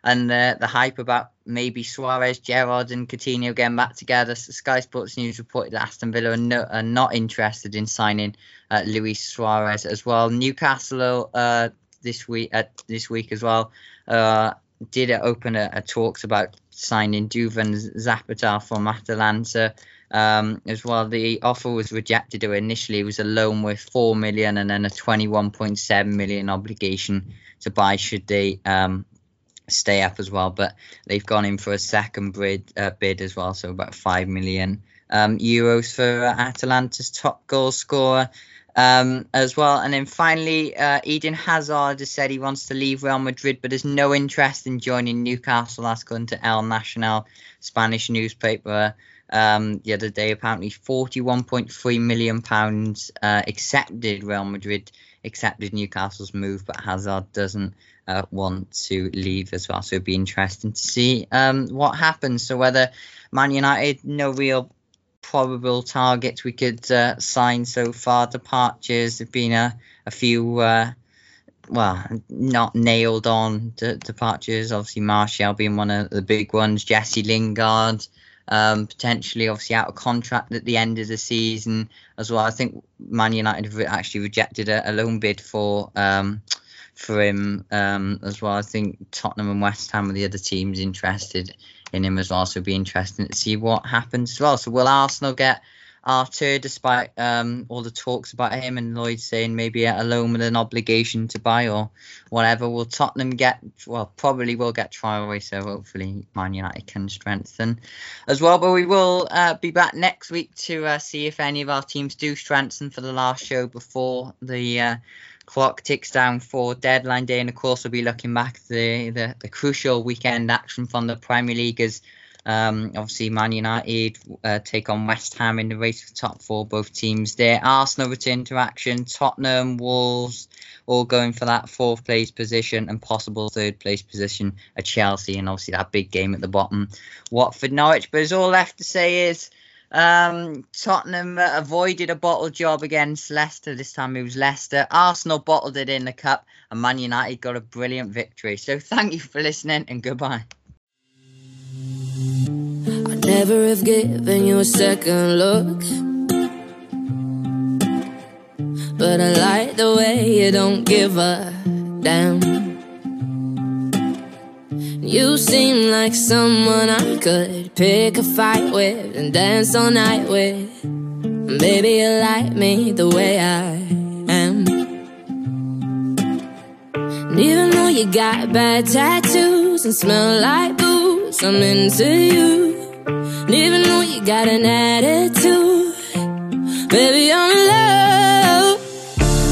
And the, the hype about maybe Suarez, Gerrard and Coutinho getting back together. So Sky Sports News reported that Aston Villa are, no, are not interested in signing uh, Luis Suarez as well. Newcastle uh, this week uh, this week as well uh, did open a, a talks about signing Duvan Zapata from Atalanta um, as well. The offer was rejected. Initially, it was a loan worth four million and then a twenty-one point seven million obligation to buy should they... Um, stay up as well, but they've gone in for a second bid, uh, bid as well, so about five million um, euros for uh, Atalanta's top goal scorer um, as well. And then finally, uh, Eden Hazard has said he wants to leave Real Madrid, but there's no interest in joining Newcastle. That's going to El Nacional, Spanish newspaper, um, the other day. Apparently forty-one point three million pounds uh, accepted Real Madrid, accepted Newcastle's move, but Hazard doesn't uh, want to leave as well. So it'd be interesting to see um, what happens. So whether Man United, no real probable targets we could uh, sign so far. Departures, there have been a, a few, uh, well, not nailed on de- departures. Obviously Martial being one of the big ones. Jesse Lingard, Um, potentially obviously out of contract at the end of the season as well. I think Man United have actually rejected a, a loan bid for um, for him um, as well. I think Tottenham and West Ham are the other teams interested in him as well, so it'd be interesting to see what happens as well. So will Arsenal get Artur despite um, all the talks about him and Lloyd saying maybe a loan with an obligation to buy or whatever? Will Tottenham get, well, probably will get Traoré, so hopefully Man United can strengthen as well. But we will uh, be back next week to uh, see if any of our teams do strengthen for the last show before the uh, clock ticks down for deadline day. And of course we'll be looking back at the, the, the crucial weekend action from the Premier League as Um, obviously, Man United uh, take on West Ham in the race for top four, both teams there. Arsenal return to action, Tottenham, Wolves, all going for that fourth place position and possible third place position at Chelsea. And obviously that big game at the bottom, Watford, Norwich. But it's all left to say is um, Tottenham avoided a bottle job against Leicester. This time it was Leicester. Arsenal bottled it in the cup and Man United got a brilliant victory. So thank you for listening and goodbye. Never have given you a second look, but I like the way you don't give a damn. You seem like someone I could pick a fight with and dance all night with. Maybe you like me the way I am, and even though you got bad tattoos and smell like booze, I'm into you. And even though you got an attitude, baby, I'm in love.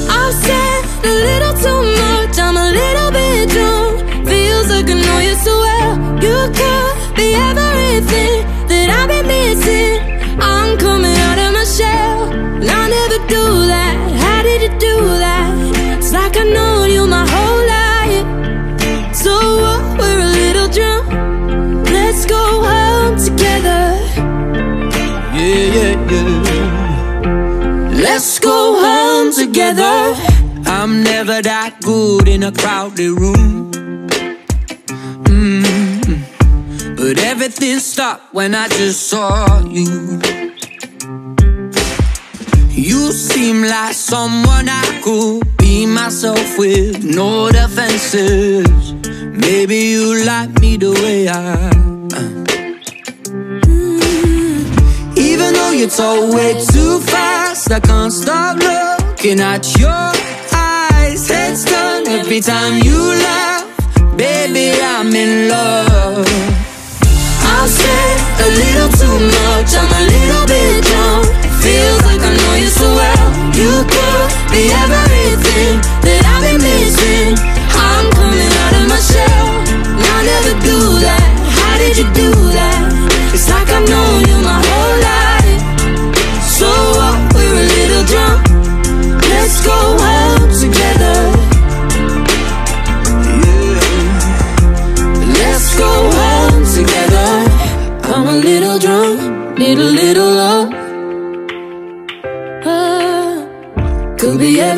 I've said a little too much, I'm a little bit drunk. Feels like I know you so well. You could be everything that I've been missing. I'm coming out of my shell, and I never do that. How did you do that? It's like I know you my whole life. So what, we're a little drunk, let's go home together. Yeah, yeah, yeah. Let's go home together. I'm never that good in a crowded room, mm-hmm. But But everything stopped when I just saw you. You seem like someone I could be myself with, no defenses. Maybe you like me the way I am. mm. Even though you talk way too fast, I can't stop looking at your eyes. Heads turn every time you laugh. Baby, I'm in love. I've said a little too much, I'm a little bit drunk. Feels like I know you so well. You could be everything that I've been missing. I'm coming out of my shell, and I never do that. How did you do that? It's like I've known you my whole life. So what, we're a little drunk. Let's go out together. Yeah. Let's go out together. I'm a little drunk, need a little love. Oh, could be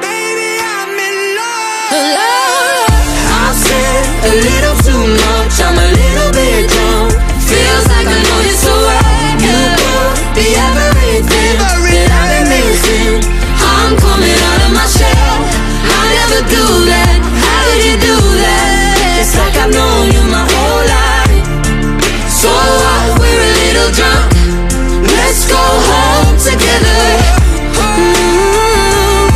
Baby, I'm in love. Love. I've said a little too much, I'm a little bit drunk. Feels like I know you so well. You could be everything that I've been missing. I'm coming out of my shell. I never do that. How did you do that? It's like I've known you my whole life. So what? We're a little drunk. Let's go home together. Mm-hmm.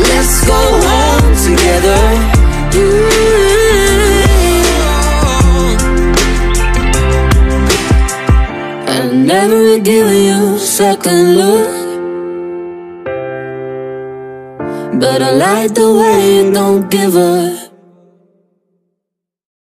Let's go home together. Mm-hmm. I'll never give you second look, but I like the way you don't give up.